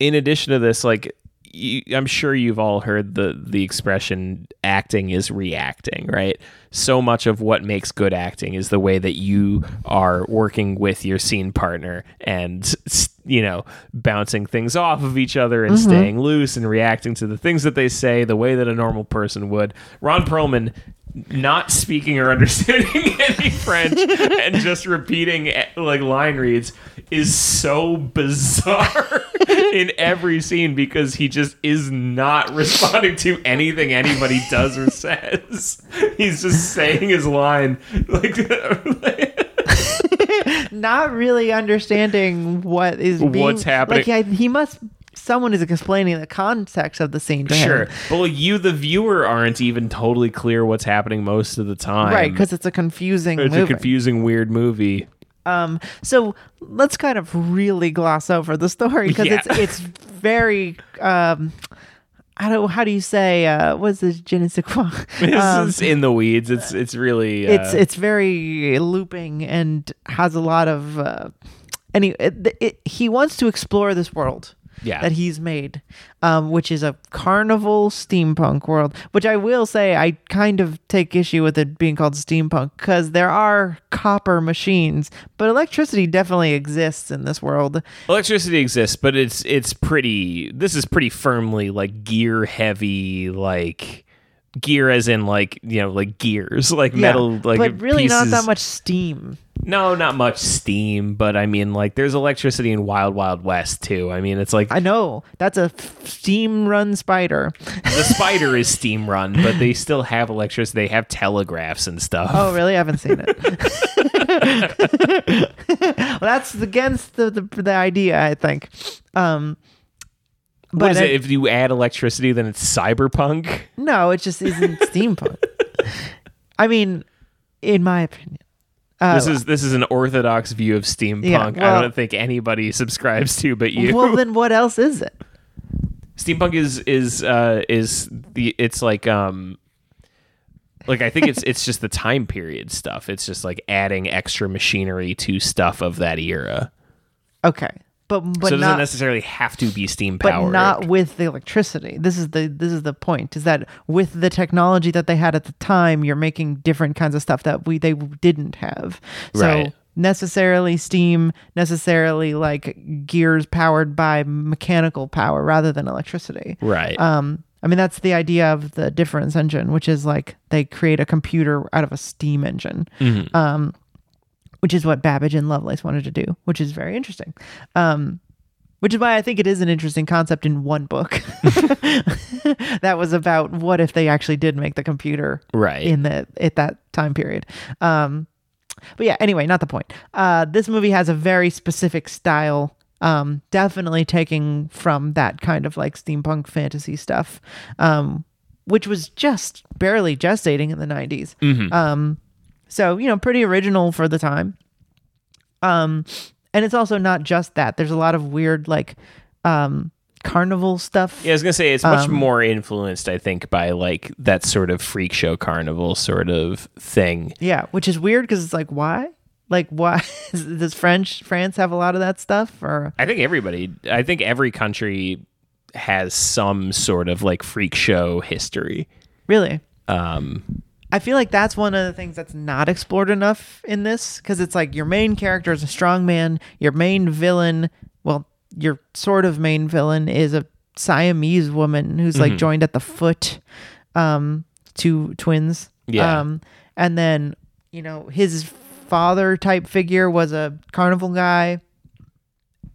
in addition to this, like you, I'm sure you've all heard the the expression "acting is reacting," right? So much of what makes good acting is the way that you are working with your scene partner and, you know, bouncing things off of each other and mm-hmm. staying loose and reacting to the things that they say the way that a normal person would. Ron Perlman not speaking or understanding any French and just repeating like line reads is so bizarre in every scene because he just is not responding to anything anybody does or says. He's just saying his line like not really understanding what is being, what's happening. Like he, he must someone is explaining the context of the scene to sure. him. Sure. Well, you, the viewer, aren't even totally clear what's happening most of the time. Right, because it's a confusing it's movie. It's a confusing, weird movie. Um, so let's kind of really gloss over the story because yeah. it's it's very... Um, I don't. How do you say? Uh, what's the je ne sais quoi? It's in the weeds. It's it's really. Uh, it's it's very looping and has a lot of. Uh, and he it, it, he wants to explore this world. Yeah. That he's made, um, which is a carnival steampunk world. Which I will say, I kind of take issue with it being called steampunk because there are copper machines, but electricity definitely exists in this world. Electricity exists, but it's it's pretty. This is pretty firmly like gear heavy, like. Gear as in like, you know, like gears, like yeah, metal, like but really pieces. Not that much steam. No, not much steam, but I mean, like there's electricity in Wild Wild West too. I mean, it's like I know that's a f- steam run spider. The spider is steam run, but they still have electricity. They have telegraphs and stuff. Oh, really? I haven't seen it. Well, that's against the, the the idea, I think. Um But what is it, it, if you add electricity, then it's cyberpunk? No, it just isn't steampunk. I mean, in my opinion, uh, this is this is an orthodox view of steampunk. Yeah, well, I don't think anybody subscribes to, but you. Well, then what else is it? Steampunk is is uh, is the it's like um, like I think it's it's just the time period stuff. It's just like adding extra machinery to stuff of that era. Okay. But, but so it doesn't not, necessarily have to be steam powered. But not with the electricity. This is the this is the point, is that with the technology that they had at the time, you're making different kinds of stuff that we they didn't have. So right. necessarily steam, necessarily like gears powered by mechanical power rather than electricity. Right. Um, I mean, that's the idea of the difference engine, which is like they create a computer out of a steam engine. Mm-hmm. Um Which is what Babbage and Lovelace wanted to do, which is very interesting. Um, which is why I think it is an interesting concept in one book. That was about what if they actually did make the computer right in the at that time period. Um, but yeah, anyway, not the point. Uh, this movie has a very specific style, um, definitely taking from that kind of like steampunk fantasy stuff, um, which was just barely gestating in the nineties. Mm-hmm. Um, So, you know, pretty original for the time. Um, and it's also not just that. There's a lot of weird, like, um, carnival stuff. Yeah, I was going to say, it's much um, more influenced, I think, by, like, that sort of freak show carnival sort of thing. Yeah, which is weird because it's like, why? Like, why? Does French France have a lot of that stuff? Or I think everybody, I think every country has some sort of, like, freak show history. Really? Um I feel like that's one of the things that's not explored enough in this, because it's like your main character is a strong man, your main villain, well, your sort of main villain is a Siamese woman who's mm-hmm. like joined at the foot um, to twins. Yeah. Um, and then, you know, his father type figure was a carnival guy.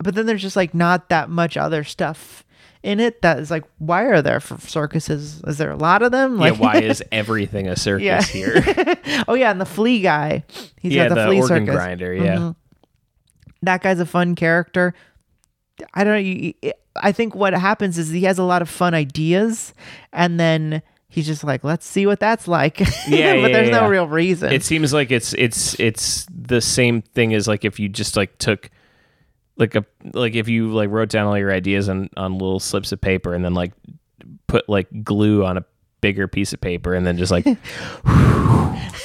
But then there's just like not that much other stuff in it that is like, why are there circuses? Is there a lot of them? Like, yeah, why is everything a circus yeah. here? Oh yeah, and the flea guy, he's yeah, got the, the flea organ circus grinder. Yeah, mm-hmm. That guy's a fun character. I don't know. You, I think what happens is he has a lot of fun ideas, and then he's just like, let's see what that's like. Yeah, but yeah, there's yeah. no real reason. It seems like it's it's it's the same thing as like if you just like took. Like a like if you like wrote down all your ideas on, on little slips of paper and then like put like glue on a bigger piece of paper and then just like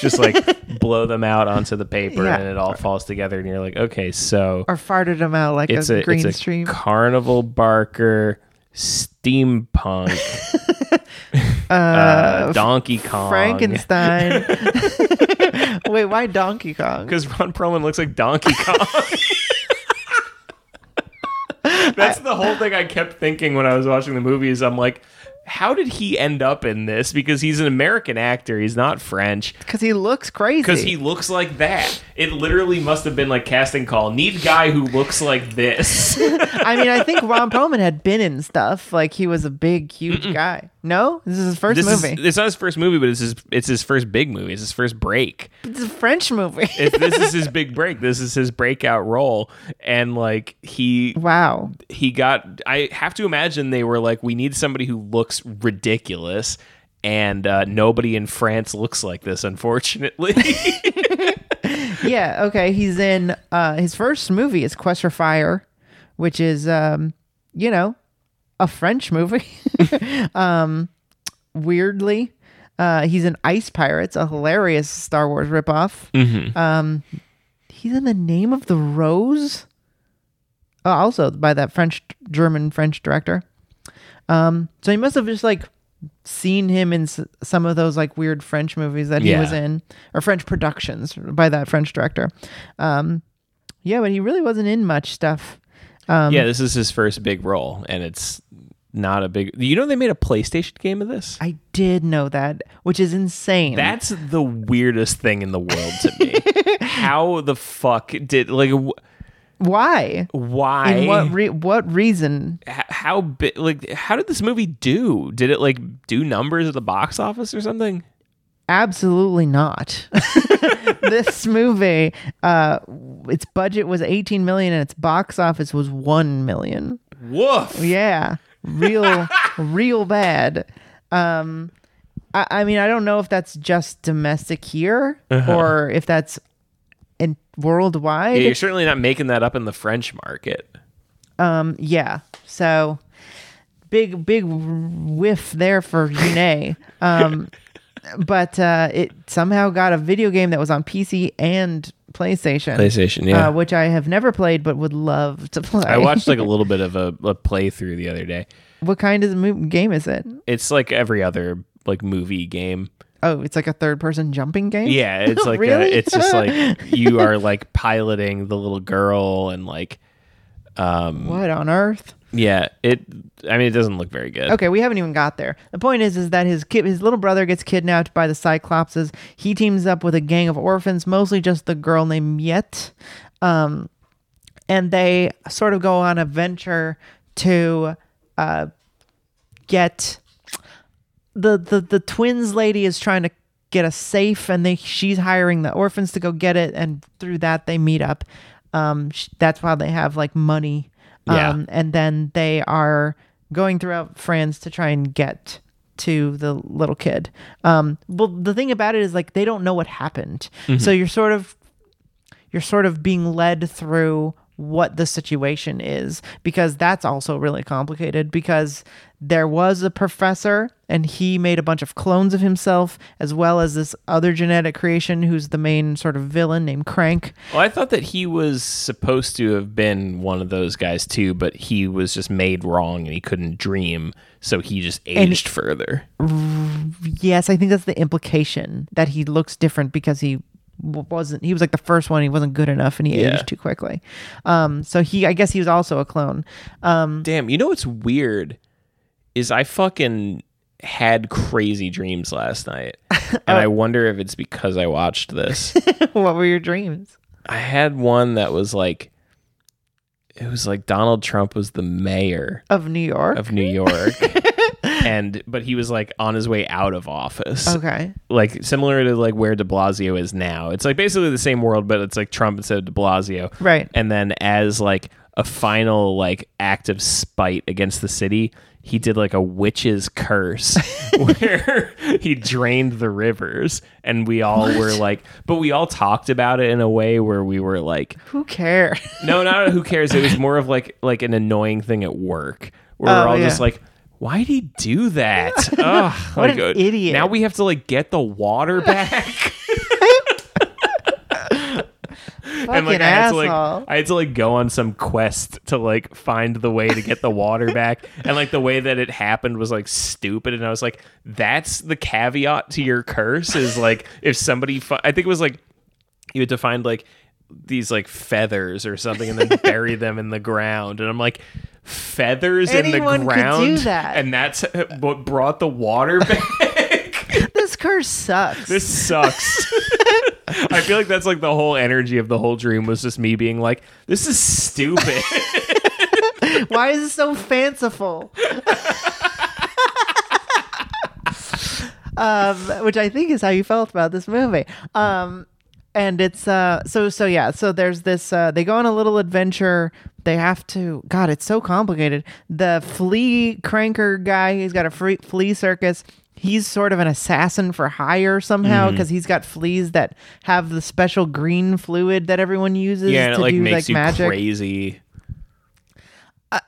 just like blow them out onto the paper yeah. and it all falls together and you're like, okay, so or farted them out like it's a, a green it's a stream carnival barker steampunk uh, uh Donkey Kong Frankenstein. Wait, why Donkey Kong? Because Ron Perlman looks like Donkey Kong. That's the whole thing I kept thinking when I was watching the movies. I'm like, how did he end up in this? Because he's an American actor. He's not French. Because he looks crazy. Because he looks like that. It literally must have been like casting call. Need guy who looks like this. I mean, I think Ron Perlman had been in stuff. Like, he was a big, huge Mm-mm. guy. No? This is his first this movie. Is, it's not his first movie, but it's his, it's his first big movie. It's his first break. It's a French movie. If this is his big break. This is his breakout role. And, like, he... Wow. He got... I have to imagine they were like, we need somebody who looks ridiculous, and uh, nobody in France looks like this, unfortunately. Yeah, okay. He's in uh, his first movie is Quest for Fire, which is um, you know, a French movie. um, weirdly, uh, he's in Ice Pirates, a hilarious Star Wars ripoff. Mm-hmm. Um, he's in The Name of the Rose, oh, also by that French German French director. Um, so he must have just like seen him in s- some of those like weird French movies that yeah. he was in, or French productions by that French director. Um, yeah, but he really wasn't in much stuff. Um, yeah, this is his first big role, and it's not a big... You know they made a PlayStation game of this? I did know that, which is insane. That's the weirdest thing in the world to me. How the fuck did... like? W- Why? Why? And what re- what reason? H- how bi- like how did this movie do? Did it like do numbers at the box office or something? Absolutely not. This movie, uh, its budget was eighteen million dollars and its box office was one million dollars. Woof. Yeah, real, real bad. Um, I-, I mean, I don't know if that's just domestic here uh-huh. or if that's. And worldwide, yeah, you're certainly not making that up in the French market. Um, yeah. So big, big whiff there for Jeunet. Um, but uh, it somehow got a video game that was on P C and PlayStation. PlayStation, yeah, uh, which I have never played but would love to play. I watched like a little bit of a, a playthrough the other day. What kind of game is it? It's like every other like movie game. Oh, it's like a third-person jumping game? Yeah, it's like really? a, it's just like you are like piloting the little girl and like um what on earth? Yeah, it I mean it doesn't look very good. Okay, we haven't even got there. The point is is that his kid, his little brother gets kidnapped by the Cyclopses. He teams up with a gang of orphans, mostly just the girl named Miette. Um and they sort of go on a venture to uh get The, the the twins lady is trying to get a safe, and they she's hiring the orphans to go get it, and through that they meet up. Um, sh- that's why they have like money. Um yeah. And then they are going throughout France to try and get to the little kid. Um, well, the thing about it is like they don't know what happened, mm-hmm. so you're sort of you're sort of being led through what the situation is, because that's also really complicated, because there was a professor and he made a bunch of clones of himself, as well as this other genetic creation who's the main sort of villain named Crank. Well, I thought that he was supposed to have been one of those guys too, but he was just made wrong and he couldn't dream, so he just aged and, further. Yes, I think that's the implication, that he looks different because he wasn't he was like the first one, he wasn't good enough and he yeah. aged too quickly. Um, so he I guess he was also a clone. Um, Damn, you know what's weird? Is I fucking had crazy dreams last night. And oh. I wonder if it's because I watched this. What were your dreams? I had one that was like, it was like Donald Trump was the mayor. Of New York? Of New York. and But he was like on his way out of office. Okay. Like similar to like where de Blasio is now. It's like basically the same world, but it's like Trump instead of de Blasio. Right. And then as like a final like act of spite against the city, he did like a witch's curse where he drained the rivers, and we all what? were like, but we all talked about it in a way where we were like, who cares? No, not who cares. It was more of like, like an annoying thing at work where oh, we're all yeah. just like, why did he do that? Ugh, what like, an idiot. Now we have to like get the water back. And like I, had to, like I had to like go on some quest to like find the way to get the water back, and like the way that it happened was like stupid, and I was like, that's the caveat to your curse, is like if somebody fi- I think it was like you had to find like these like feathers or something and then bury them in the ground, and I'm like, feathers Anyone in the ground. Could do that. And that's what brought the water back. This curse sucks. This sucks. I feel like that's like the whole energy of the whole dream was just me being like, this is stupid. Why is it so fanciful? um, which I think is how you felt about this movie. Um, and it's uh, so so yeah. So there's this. Uh, they go on a little adventure. They have to. God, it's so complicated. The flea cranker guy. He's got a free flea circus. He's sort of an assassin for hire somehow because mm-hmm. he's got fleas that have the special green fluid that everyone uses. Yeah, and to it like do, makes like, you magic. Crazy. Uh,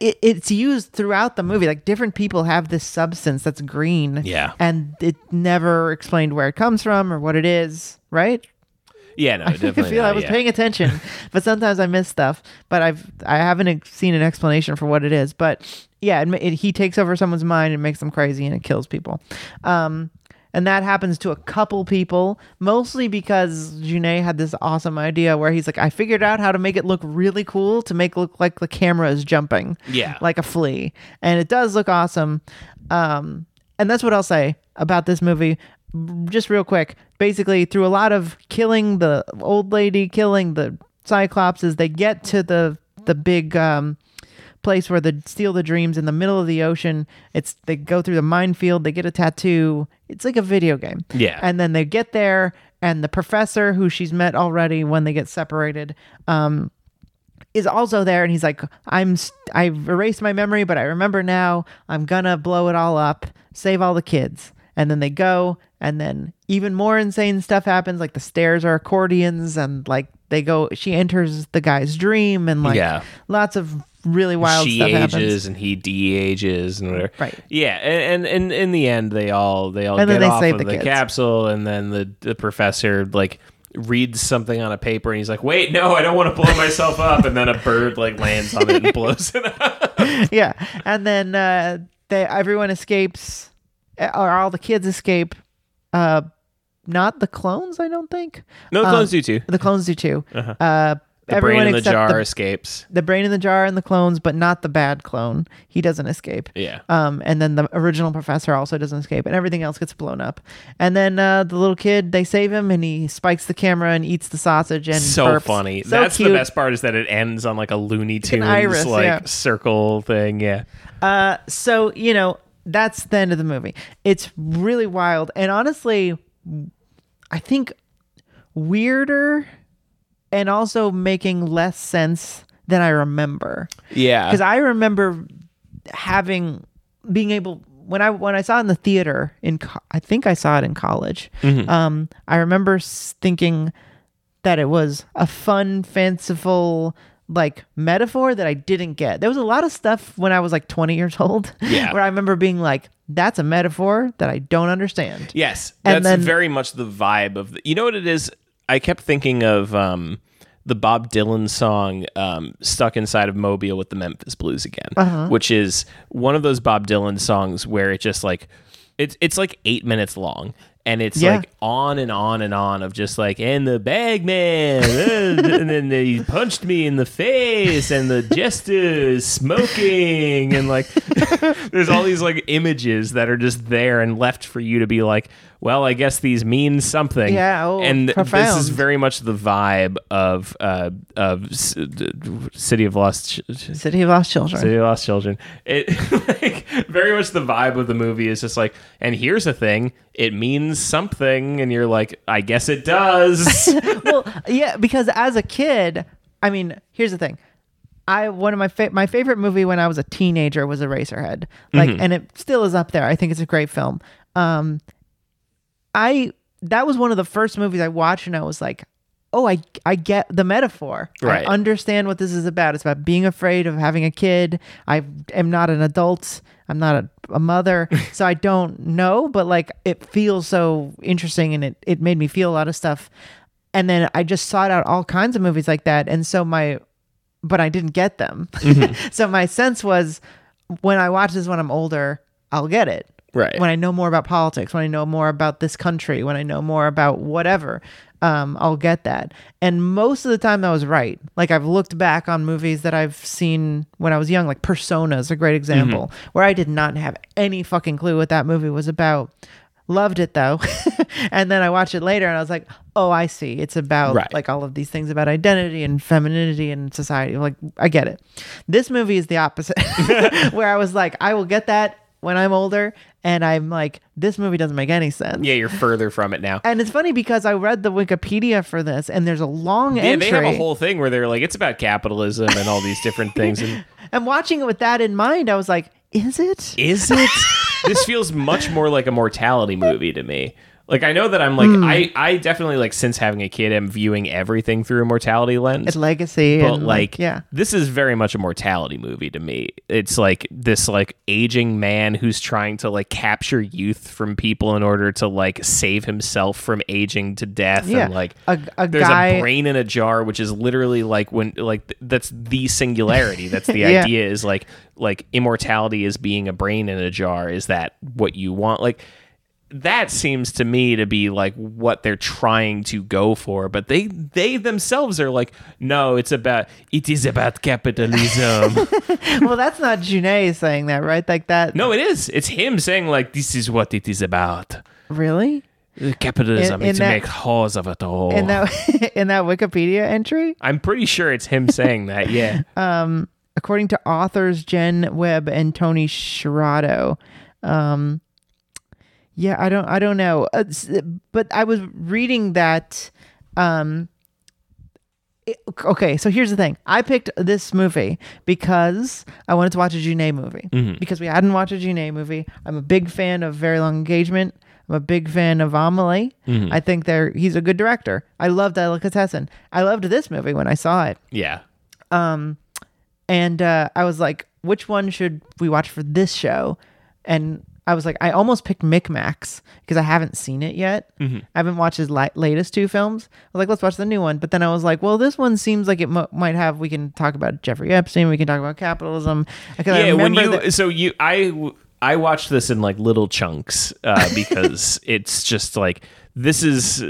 it, it's used throughout the movie. Like different people have this substance that's green, yeah, and it never explained where it comes from or what it is, right? Yeah, no, I definitely. I feel not, I was yeah. paying attention, but sometimes I miss stuff. But I've I haven't seen an explanation for what it is. But yeah, it, it, he takes over someone's mind and makes them crazy and it kills people. Um, and that happens to a couple people, mostly because Jeunet had this awesome idea where he's like, I figured out how to make it look really cool to make it look like the camera is jumping, yeah, like a flea, and it does look awesome. Um, and that's what I'll say about this movie. Just real quick, basically through a lot of killing the old lady, killing the cyclopses, they get to the the big um, place where they steal the dreams in the middle of the ocean. It's they go through the minefield, they get a tattoo. It's like a video game. Yeah. And then they get there, and the professor who she's met already when they get separated um, is also there, and he's like, "I'm I've erased my memory, but I remember now. I'm gonna blow it all up, save all the kids." And then they go, and then even more insane stuff happens. Like the stairs are accordions, and like they go, she enters the guy's dream, and like yeah. lots of really wild she stuff happens. She ages and he de-ages and whatever. Right. Yeah, and, and, and in the end, they all they all and get off of the, the capsule, and then the, the professor like reads something on a paper, and he's like, "Wait, no, I don't want to blow myself up." And then a bird like lands on it and blows it up. Yeah, and then uh, they everyone escapes. Or all the kids escape. Uh, not the clones, I don't think. No, the clones um, do too. The clones do too. Uh-huh. Uh, the brain in the jar the, escapes. The brain in the jar and the clones, but not the bad clone. He doesn't escape. Yeah. Um, and then the original professor also doesn't escape, and everything else gets blown up. And then uh, the little kid, they save him, and he spikes the camera and eats the sausage and so burps. Funny. So that's cute. The best part is that it ends on like a Looney Tunes iris, like yeah. circle thing. Yeah. Uh, so you know. That's the end of the movie. It's really wild. And honestly, I think weirder and also making less sense than I remember. Yeah. Because I remember having, being able, when I when I saw it in the theater, in co- I think I saw it in college, mm-hmm. um, I remember thinking that it was a fun, fanciful like metaphor that I didn't get. There was a lot of stuff when I was like twenty years old yeah. where I remember being like, that's a metaphor that I don't understand. Yes. That's and then, very much the vibe of the, you know what it is? I kept thinking of um, the Bob Dylan song um, Stuck Inside of Mobile with the Memphis Blues Again, uh-huh. which is one of those Bob Dylan songs where it just like, it's, it's like eight minutes long. And it's yeah. like on and on and on of just like, and the bagman, uh, and then they punched me in the face, and the jester's smoking, and like, there's all these like images that are just there and left for you to be like, well, I guess these mean something. Yeah, oh, and profound. This is very much the vibe of uh, of C- City of Lost Ch- City of Lost Children. City of Lost Children. It like very much the vibe of the movie is just like, and here's a thing, it means something, and you're like, I guess it does. Well, yeah, because as a kid, I mean, here's the thing. I one of my fa- my favorite movie when I was a teenager was Eraserhead. Like, mm-hmm. and it still is up there. I think it's a great film. Um I that was one of the first movies I watched, and I was like, "Oh, I I get the metaphor. Right. I understand what this is about. It's about being afraid of having a kid. I am not an adult. I'm not a, a mother, so I don't know. But like, it feels so interesting, and it it made me feel a lot of stuff. And then I just sought out all kinds of movies like that, and so my, but I didn't get them. Mm-hmm. So my sense was, when I watch this when I'm older, I'll get it. Right. When I know more about politics, when I know more about this country, when I know more about whatever, um, I'll get that. And most of the time that was right. Like, I've looked back on movies that I've seen when I was young, like Persona is a great example, mm-hmm. where I did not have any fucking clue what that movie was about. Loved it though. And then I watched it later and I was like, oh, I see. It's about right. like all of these things about identity and femininity and society. Like, I get it. This movie is the opposite, where I was like, I will get that when I'm older, and I'm like, this movie doesn't make any sense. Yeah, you're further from it now. And it's funny because I read the Wikipedia for this, and there's a long yeah, entry. Yeah, they have a whole thing where they're like, it's about capitalism and all these different things. And, and watching it with that in mind, I was like, is it? Is it? This feels much more like a mortality movie to me. Like, I know that I'm like, mm. I, I definitely, like, since having a kid, I'm viewing everything through a mortality lens. It's legacy. But, and, like, yeah. this is very much a mortality movie to me. It's, like, this, like, aging man who's trying to, like, capture youth from people in order to, like, save himself from aging to death. Yeah. And, like, a, a there's guy... a brain in a jar, which is literally, like, when, like, th- that's the singularity. That's the yeah. idea is, like, like, immortality is being a brain in a jar. Is that what you want? Like... that seems to me to be like what they're trying to go for, but they they themselves are like, no, it's about it is about capitalism. Well, that's not Jeunet saying that, right? Like that. No, it is. It's him saying like, this is what it is about. Really? Capitalism. In, in it's that, make whores of it all. In that in that Wikipedia entry, I'm pretty sure it's him saying that. Yeah. Um, according to authors Jen Webb and Tony Shirado, um. Yeah, I don't I don't know. Uh, but I was reading that. Um, it, okay, so here's the thing. I picked this movie because I wanted to watch a Jeunet movie. Mm-hmm. Because we hadn't watched a Jeunet movie. I'm a big fan of Very Long Engagement. I'm a big fan of Amelie. Mm-hmm. I think they're, he's a good director. I loved Delicatessen. I loved this movie when I saw it. Yeah. Um, And uh, I was like, which one should we watch for this show? And... I was like, I almost picked Micmacs because I haven't seen it yet. Mm-hmm. I haven't watched his li- latest two films. I was like, let's watch the new one. But then I was like, well, this one seems like it m- might have, we can talk about Jeffrey Epstein. We can talk about capitalism. Yeah, I when you, that- so you, I, I watched this in like little chunks uh, because it's just like, this is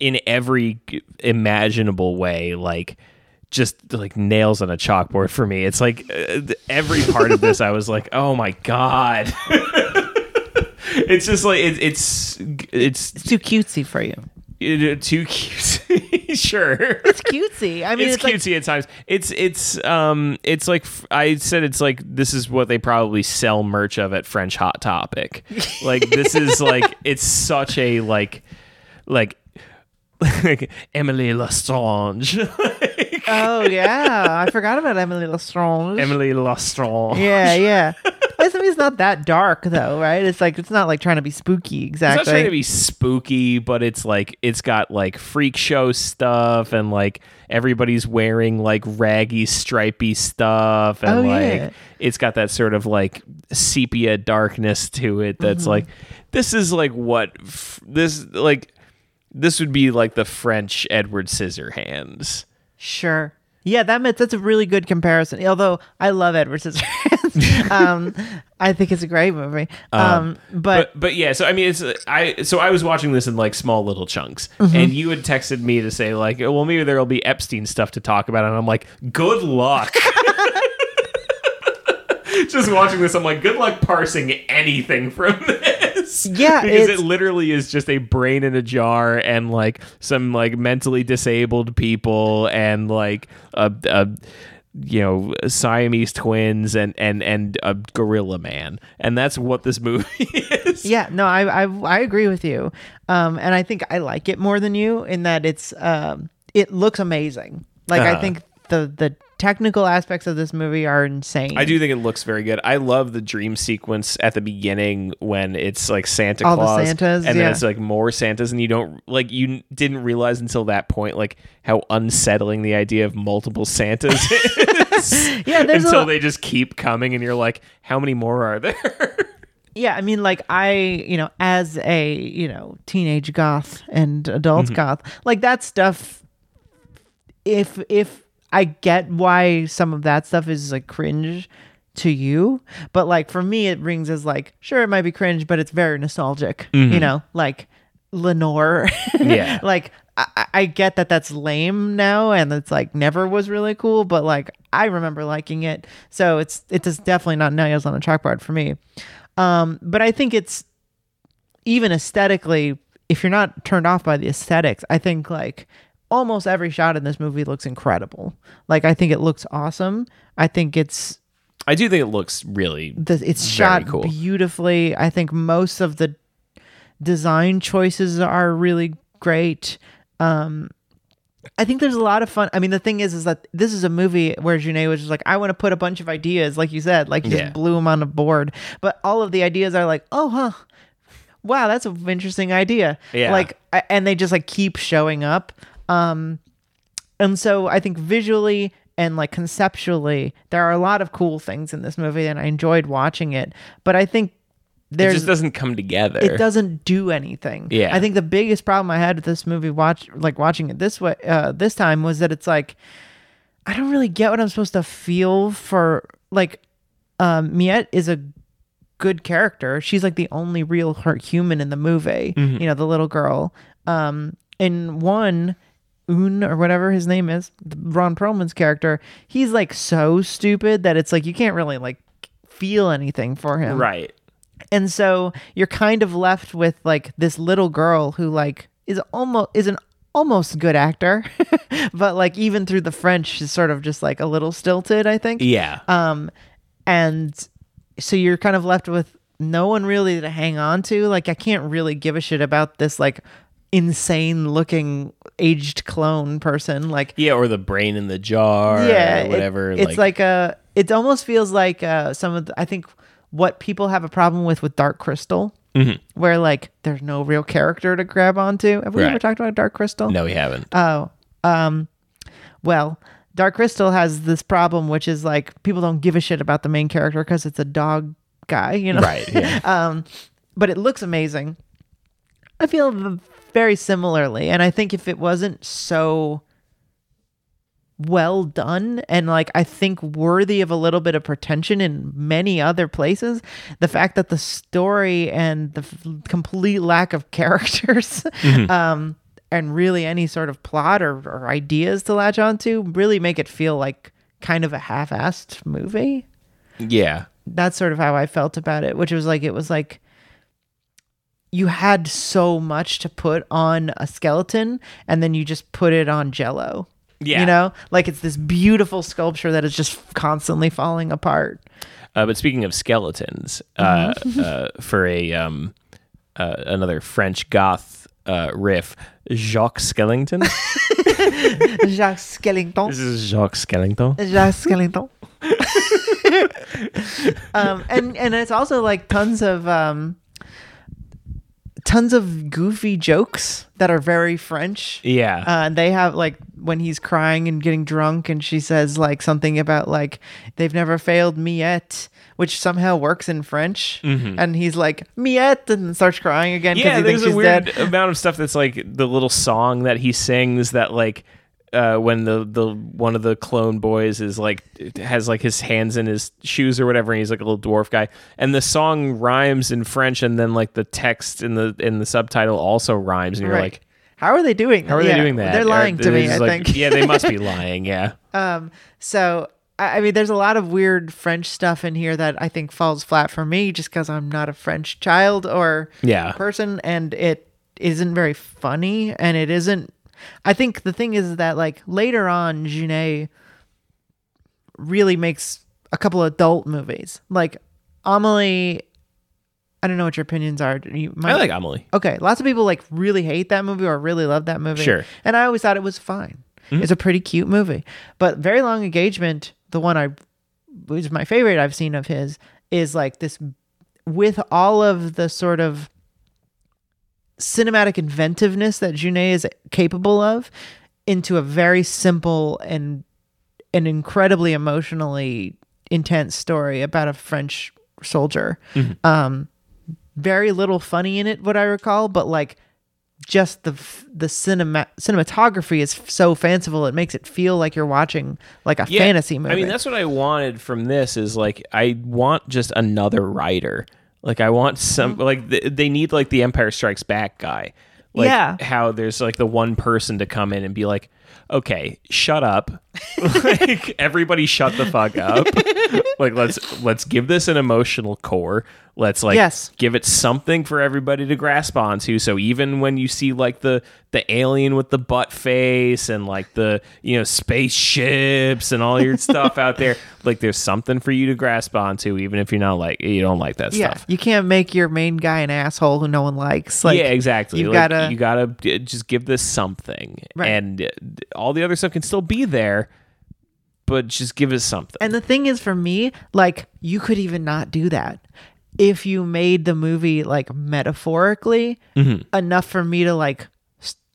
in every imaginable way, like, just like nails on a chalkboard for me. It's like uh, every part of this I was like, oh my god. It's just like it, it's, it's it's too cutesy for you. It, it, too cutesy. Sure, it's cutesy. I mean, it's, it's cutesy like, at times. It's it's um it's like I said, it's like this is what they probably sell merch of at French Hot Topic. Like this is like it's such a like like like Emily Lestrange. Oh yeah, I forgot about Emily Lestrange. Emily Lestrange. Yeah, yeah. This movie's not that dark though, right? It's like it's not like trying to be spooky exactly. It's not trying to be spooky, but it's like it's got like freak show stuff and like everybody's wearing like raggy, stripy stuff and oh, like yeah. it's got that sort of like sepia darkness to it. That's mm-hmm. like this is like what f- this like this would be like the French Edward Scissorhands. Sure. Yeah, that meant, that's a really good comparison. Although I love Edward Scissorhands, um, I think it's a great movie. Um, um, but, but but yeah, so I mean, it's I so I was watching this in like small little chunks, mm-hmm. and you had texted me to say like, oh, well, maybe there will be Epstein stuff to talk about, and I'm like, good luck. Just watching this, I'm like, good luck parsing anything from this. Yeah, because it literally is just a brain in a jar and like some like mentally disabled people and like a, a you know Siamese twins and and and a gorilla man, and that's what this movie is. Yeah, no, I I, I agree with you, um, and I think I like it more than you in that it's um, it looks amazing. Like uh-huh. I think the the. technical aspects of this movie are insane. I do think it looks very good. I love the dream sequence at the beginning when it's like Santa All Claus the Santas, and yeah. then it's like more Santas, and you don't like you didn't realize until that point like how unsettling the idea of multiple Santas is. Yeah, until a... they just keep coming, and you're like, how many more are there? Yeah, I mean, like I, you know, as a you know teenage goth and adult mm-hmm. goth, like that stuff. If if. I get why some of that stuff is like cringe to you, but like for me it rings as like, sure, it might be cringe, but it's very nostalgic. Mm-hmm. You know, like Lenore. Yeah. Like I-, I get that that's lame now, and it's like never was really cool, but like I remember liking it, so it's it is definitely not nails on a chalkboard for me. Um, but I think it's even aesthetically, if you're not turned off by the aesthetics, I think like almost every shot in this movie looks incredible. Like I think it looks awesome. I think it's. I do think it looks really. The, it's very shot cool. beautifully. I think most of the design choices are really great. Um, I think there's a lot of fun. I mean, the thing is, is that this is a movie where Jeunet was just like, I want to put a bunch of ideas, like you said, like you yeah. just blew them on a board. But all of the ideas are like, oh, huh, wow, that's an interesting idea. Yeah. Like, and they just like keep showing up. Um, and so I think visually and like conceptually, there are a lot of cool things in this movie, and I enjoyed watching it. But I think there's, it just doesn't come together. It doesn't do anything. Yeah. I think the biggest problem I had with this movie, watch like watching it this way, uh, this time, was that it's like I don't really get what I'm supposed to feel for. Like, um, Miette is a good character. She's like the only real human in the movie. Mm-hmm. You know, the little girl. Um, in one. Un or whatever his name is, Ron Perlman's character, he's like so stupid that it's like you can't really like feel anything for him, right? And so you're kind of left with like this little girl who like is almost is an almost good actor, but like even through the French, she's sort of just like a little stilted, I think. Yeah. Um, and so you're kind of left with no one really to hang on to. Like I can't really give a shit about this like insane looking aged clone person, like yeah, or the brain in the jar, yeah, or whatever. It, it's like, like a, it almost feels like uh, some of the, I think what people have a problem with with Dark Crystal, mm-hmm. where like there's no real character to grab onto. Have we right. ever talked about Dark Crystal? No, we haven't. Oh, um, well, Dark Crystal has this problem, which is like people don't give a shit about the main character because it's a dog guy, you know. Right. Yeah. um, but it looks amazing. I feel the very similarly, and I think if it wasn't so well done and like I think worthy of a little bit of pretension in many other places, the fact that the story and the f- complete lack of characters mm-hmm. um and really any sort of plot or, or ideas to latch onto really make it feel like kind of a half-assed movie. Yeah, that's sort of how I felt about it, which was like it was like you had so much to put on a skeleton, and then you just put it on Jell-O. Yeah. You know? Like, it's this beautiful sculpture that is just constantly falling apart. Uh, but speaking of skeletons, uh, mm-hmm. uh, for a um, uh, another French goth uh, riff, Jacques Skellington. Jacques Skellington. This is Jacques Skellington. Jacques Skellington. um, and, and it's also, like, tons of... Um, tons of goofy jokes that are very French. Yeah. Uh, and they have like when he's crying and getting drunk and she says like something about like they've never failed me yet, which somehow works in French. Mm-hmm. And he's like, Miette, and starts crying again because yeah, he thinks she's dead. Yeah, there's a weird amount of stuff that's like the little song that he sings that like uh, when the, the one of the clone boys is like has like his hands in his shoes or whatever, and he's like a little dwarf guy, and the song rhymes in French, and then like the text in the in the subtitle also rhymes, and you're right. like, how are they doing? How are yeah, they doing that? They're lying are, to me. I like, think. Yeah, they must be lying. Yeah. Um. So I, I mean, there's a lot of weird French stuff in here that I think falls flat for me, just because I'm not a French child or yeah. person, and it isn't very funny, and it isn't. I think the thing is that like later on, Jeunet really makes a couple adult movies. Like Amelie, I don't know what your opinions are. You might, I like Amelie. Okay, lots of people like really hate that movie or really love that movie. Sure, and I always thought it was fine. Mm-hmm. It's a pretty cute movie. But Very Long Engagement, the one I was my favorite I've seen of his, is like this with all of the sort of cinematic inventiveness that Jeunet is capable of into a very simple and an incredibly emotionally intense story about a French soldier. Mm-hmm. Um, very little funny in it, what I recall, but like just the the cinema cinematography is so fanciful, it makes it feel like you're watching like a yeah, fantasy movie. I mean, that's what I wanted from this, is like, I want just another writer. Like, I want some, like, th- they need like the Empire Strikes Back guy. Like, yeah. How there's like the one person to come in and be like, okay, shut up. Like, everybody shut the fuck up. Like, let's let's give this an emotional core. Let's like yes. give it something for everybody to grasp onto. So even when you see like the the alien with the butt face and like the, you know, spaceships and all your stuff out there, like there's something for you to grasp onto, even if you're not like, you don't like that yeah, stuff. You can't make your main guy an asshole who no one likes. Like, yeah, exactly. You like, gotta you gotta just give this something, right. And all the other stuff can still be there, but just give us something. And the thing is, for me, like, you could even not do that if you made the movie like metaphorically mm-hmm. enough for me to like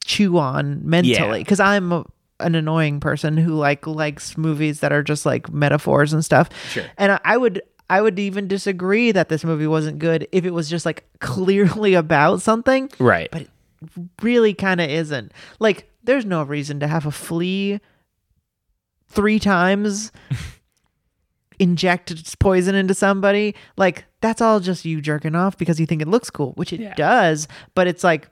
chew on mentally, because yeah. I'm a, an annoying person who like likes movies that are just like metaphors and stuff. Sure. And I, I would I would even disagree that this movie wasn't good if it was just like clearly about something, right? But it really kind of isn't. Like, there's no reason to have a flea three times inject poison into somebody. Like, that's all just you jerking off because you think it looks cool, which it yeah. does, but it's like,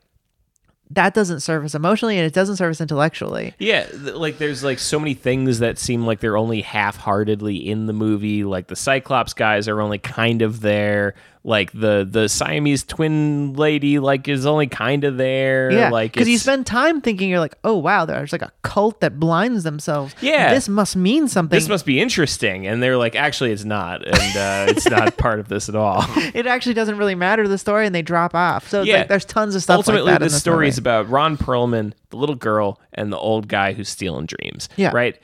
that doesn't serve us emotionally and it doesn't serve us intellectually. Yeah, th- like there's like so many things that seem like they're only half-heartedly in the movie. Like the Cyclops guys are only kind of there. Like the the Siamese twin lady like is only kind of there. Yeah, like, because you spend time thinking, you're like, oh wow, there's like a cult that blinds themselves. Yeah, this must mean something. This must be interesting. And they're like, actually, it's not, and uh, it's not part of this at all. It actually doesn't really matter to the story, and they drop off. So yeah. It's like, there's tons of stuff. Ultimately, like that this in story is about Ron Perlman, the little girl, and the old guy who's stealing dreams. Yeah, right.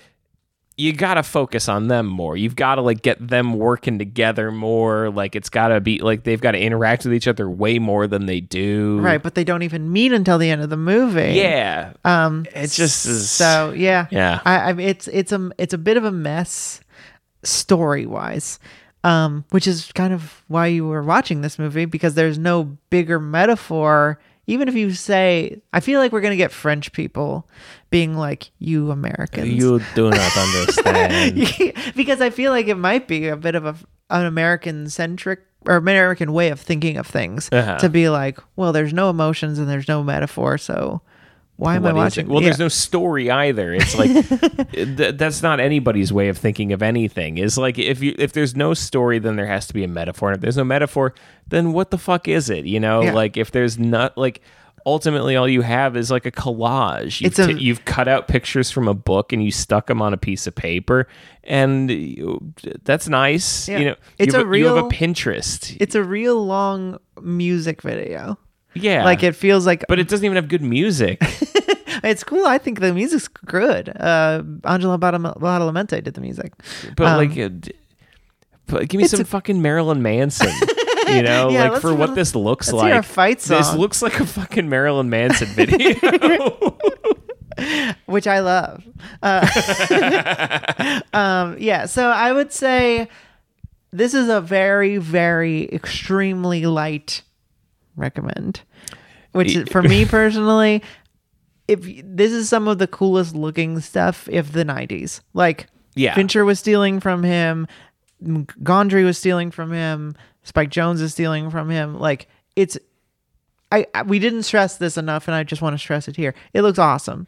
You gotta focus on them more. You've gotta like get them working together more. Like, it's gotta be like they've gotta interact with each other way more than they do. Right, but they don't even meet until the end of the movie. Yeah, um, it's just is, so yeah. Yeah, I, I, it's it's a it's a bit of a mess story wise, um, which is kind of why you were watching this movie, because there's no bigger metaphor. Even if you say, I feel like we're going to get French people being like, you Americans. You do not understand. Because I feel like it might be a bit of a, an American-centric or American way of thinking of things uh-huh. to be like, well, there's no emotions and there's no metaphor, so why am what I watching? Well, yeah. There's no story either. It's like, th- that's not anybody's way of thinking of anything. It's like, if you if there's no story, then there has to be a metaphor. And if there's no metaphor, then what the fuck is it? You know, yeah. Like, if there's not, like, ultimately all you have is like a collage. You've, it's a, t- you've cut out pictures from a book and you stuck them on a piece of paper. And you, that's nice. Yeah. You know, it's you, have a real, you have a Pinterest. It's a real long music video. Yeah. Like, it feels like... But it doesn't even have good music. It's cool. I think the music's good. Uh, Angela Badalamenti did the music. But, um, like, a, but give me some a, fucking Marilyn Manson. You know? Yeah, like, for what a, this looks let's like. Hear a fight song. This looks like a fucking Marilyn Manson video. Which I love. Uh, um, yeah. So, I would say this is a very, very extremely light... recommend, which for me personally, if this is some of the coolest looking stuff of the nineties, like yeah. Fincher was stealing from him, Gondry was stealing from him, Spike Jones is stealing from him. Like, it's I, I we didn't stress this enough, and I just want to stress it here. It looks awesome.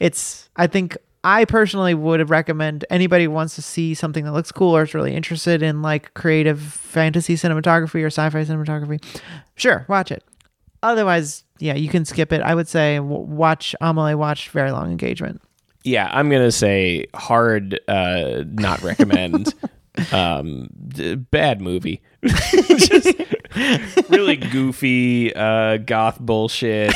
It's I think I personally would recommend anybody who wants to see something that looks cool or is really interested in like creative fantasy cinematography or sci-fi cinematography. Sure, watch it. Otherwise, yeah, you can skip it. I would say watch Amelie, watch Very Long Engagement. Yeah, I'm going to say hard uh, not recommend. um, d- bad movie. Just really goofy uh, goth bullshit.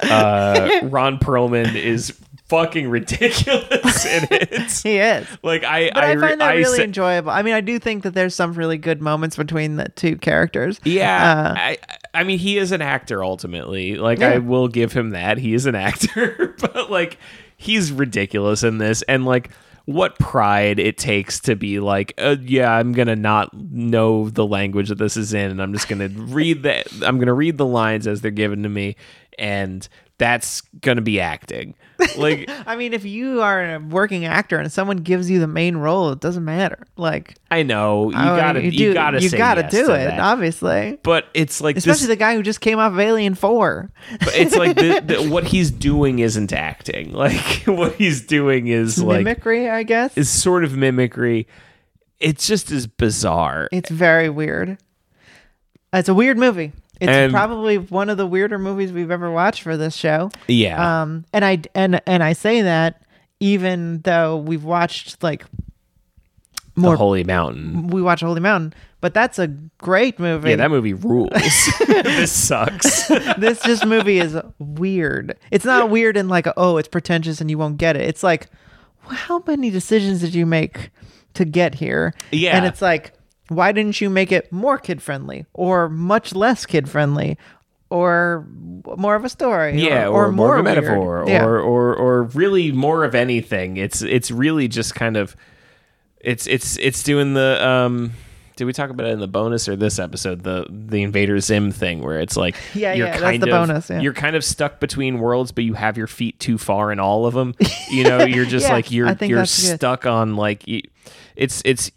Uh, Ron Perlman is... fucking ridiculous in it. He is. Like, I, but I, I find that I really sa- enjoyable. I mean, I do think that there's some really good moments between the two characters. Yeah, uh, I, I mean, he is an actor ultimately. Like, yeah. I will give him that. He is an actor, but like, he's ridiculous in this, and like, what pride it takes to be like, uh, yeah, I'm going to not know the language that this is in, and I'm just going to read that. I'm going to read the lines as they're given to me, and that's going to be acting. Like, I mean, if you are a working actor and someone gives you the main role, it doesn't matter. Like, I know you I gotta, mean, you, you do, gotta, you say gotta yes do to it, that. Obviously. But it's like, especially this, the guy who just came off of Alien Four. But it's like the, the, what he's doing isn't acting. Like, what he's doing is like mimicry, I guess. Is sort of mimicry. It's just as bizarre. It's very weird. It's a weird movie. It's and, probably one of the weirder movies we've ever watched for this show. Yeah. Um, and I and and I say that even though we've watched like more The Holy Mountain. We watch Holy Mountain, but that's a great movie. Yeah, that movie rules. This sucks. This this movie is weird. It's not weird in like, oh, it's pretentious and you won't get it. It's like, well, how many decisions did you make to get here? Yeah. And it's like, why didn't you make it more kid-friendly or much less kid-friendly or more of a story? Yeah, or, or, or more, more of a metaphor yeah. or, or or really more of anything. It's it's really just kind of it's it's it's doing the um did we talk about it in the bonus or this episode, the the Invader Zim thing where it's like yeah, you're yeah, kind that's the of bonus, yeah. you're kind of stuck between worlds, but you have your feet too far in all of them. You know, you're just yeah, like you're you're stuck good. on like it's it's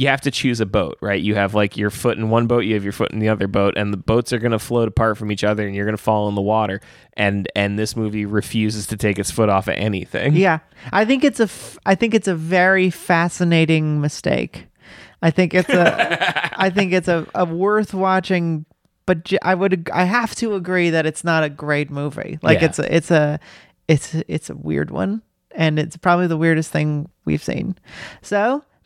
you have to choose a boat, right? You have like your foot in one boat, you have your foot in the other boat, and the boats are going to float apart from each other and you're going to fall in the water. And, and this movie refuses to take its foot off of anything. Yeah. I think it's a, f- I think it's a very fascinating mistake. I think it's a, I think it's a, a worth watching, but j- I would, I have to agree that it's not a great movie. Like yeah. it's a, it's a, it's, it's a weird one, and it's probably the weirdest thing we've seen. So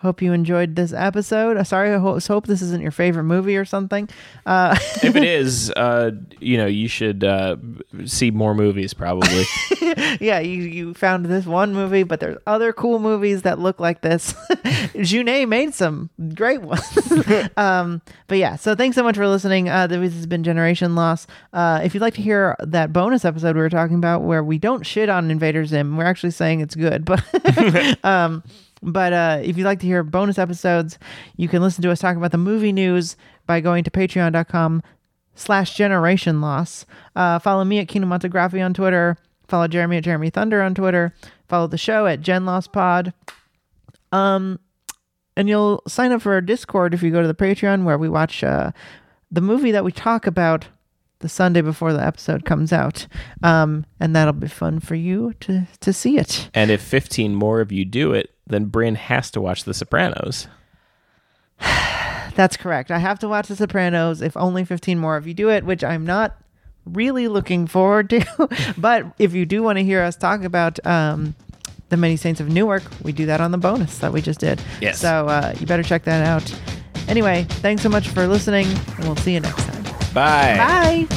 Hope you enjoyed this episode. Sorry, I ho- hope this isn't your favorite movie or something. Uh, if it is, uh, you know, you should uh, see more movies probably. Yeah, you, you found this one movie, but there's other cool movies that look like this. Jeunet made some great ones. um, but yeah, so thanks so much for listening. Uh, this has been Generation Lost. Uh, if you'd like to hear that bonus episode we were talking about where we don't shit on Invader Zim, we're actually saying it's good, but... um, But uh, if you'd like to hear bonus episodes, you can listen to us talk about the movie news by going to patreon.com slash generation loss. Uh, follow me at Kinomatography on Twitter. Follow Jeremy at Jeremy Thunder on Twitter. Follow the show at Gen Loss Pod. Um, and you'll sign up for our Discord if you go to the Patreon, where we watch uh, the movie that we talk about the Sunday before the episode comes out. Um, and that'll be fun for you to, to see it. And if fifteen more of you do it, then Bryn has to watch The Sopranos. That's correct. I have to watch The Sopranos if only fifteen more of you do it, which I'm not really looking forward to. But if you do want to hear us talk about um, The Many Saints of Newark, we do that on the bonus that we just did. Yes. So uh, you better check that out. Anyway, thanks so much for listening, and we'll see you next time. Bye. Bye.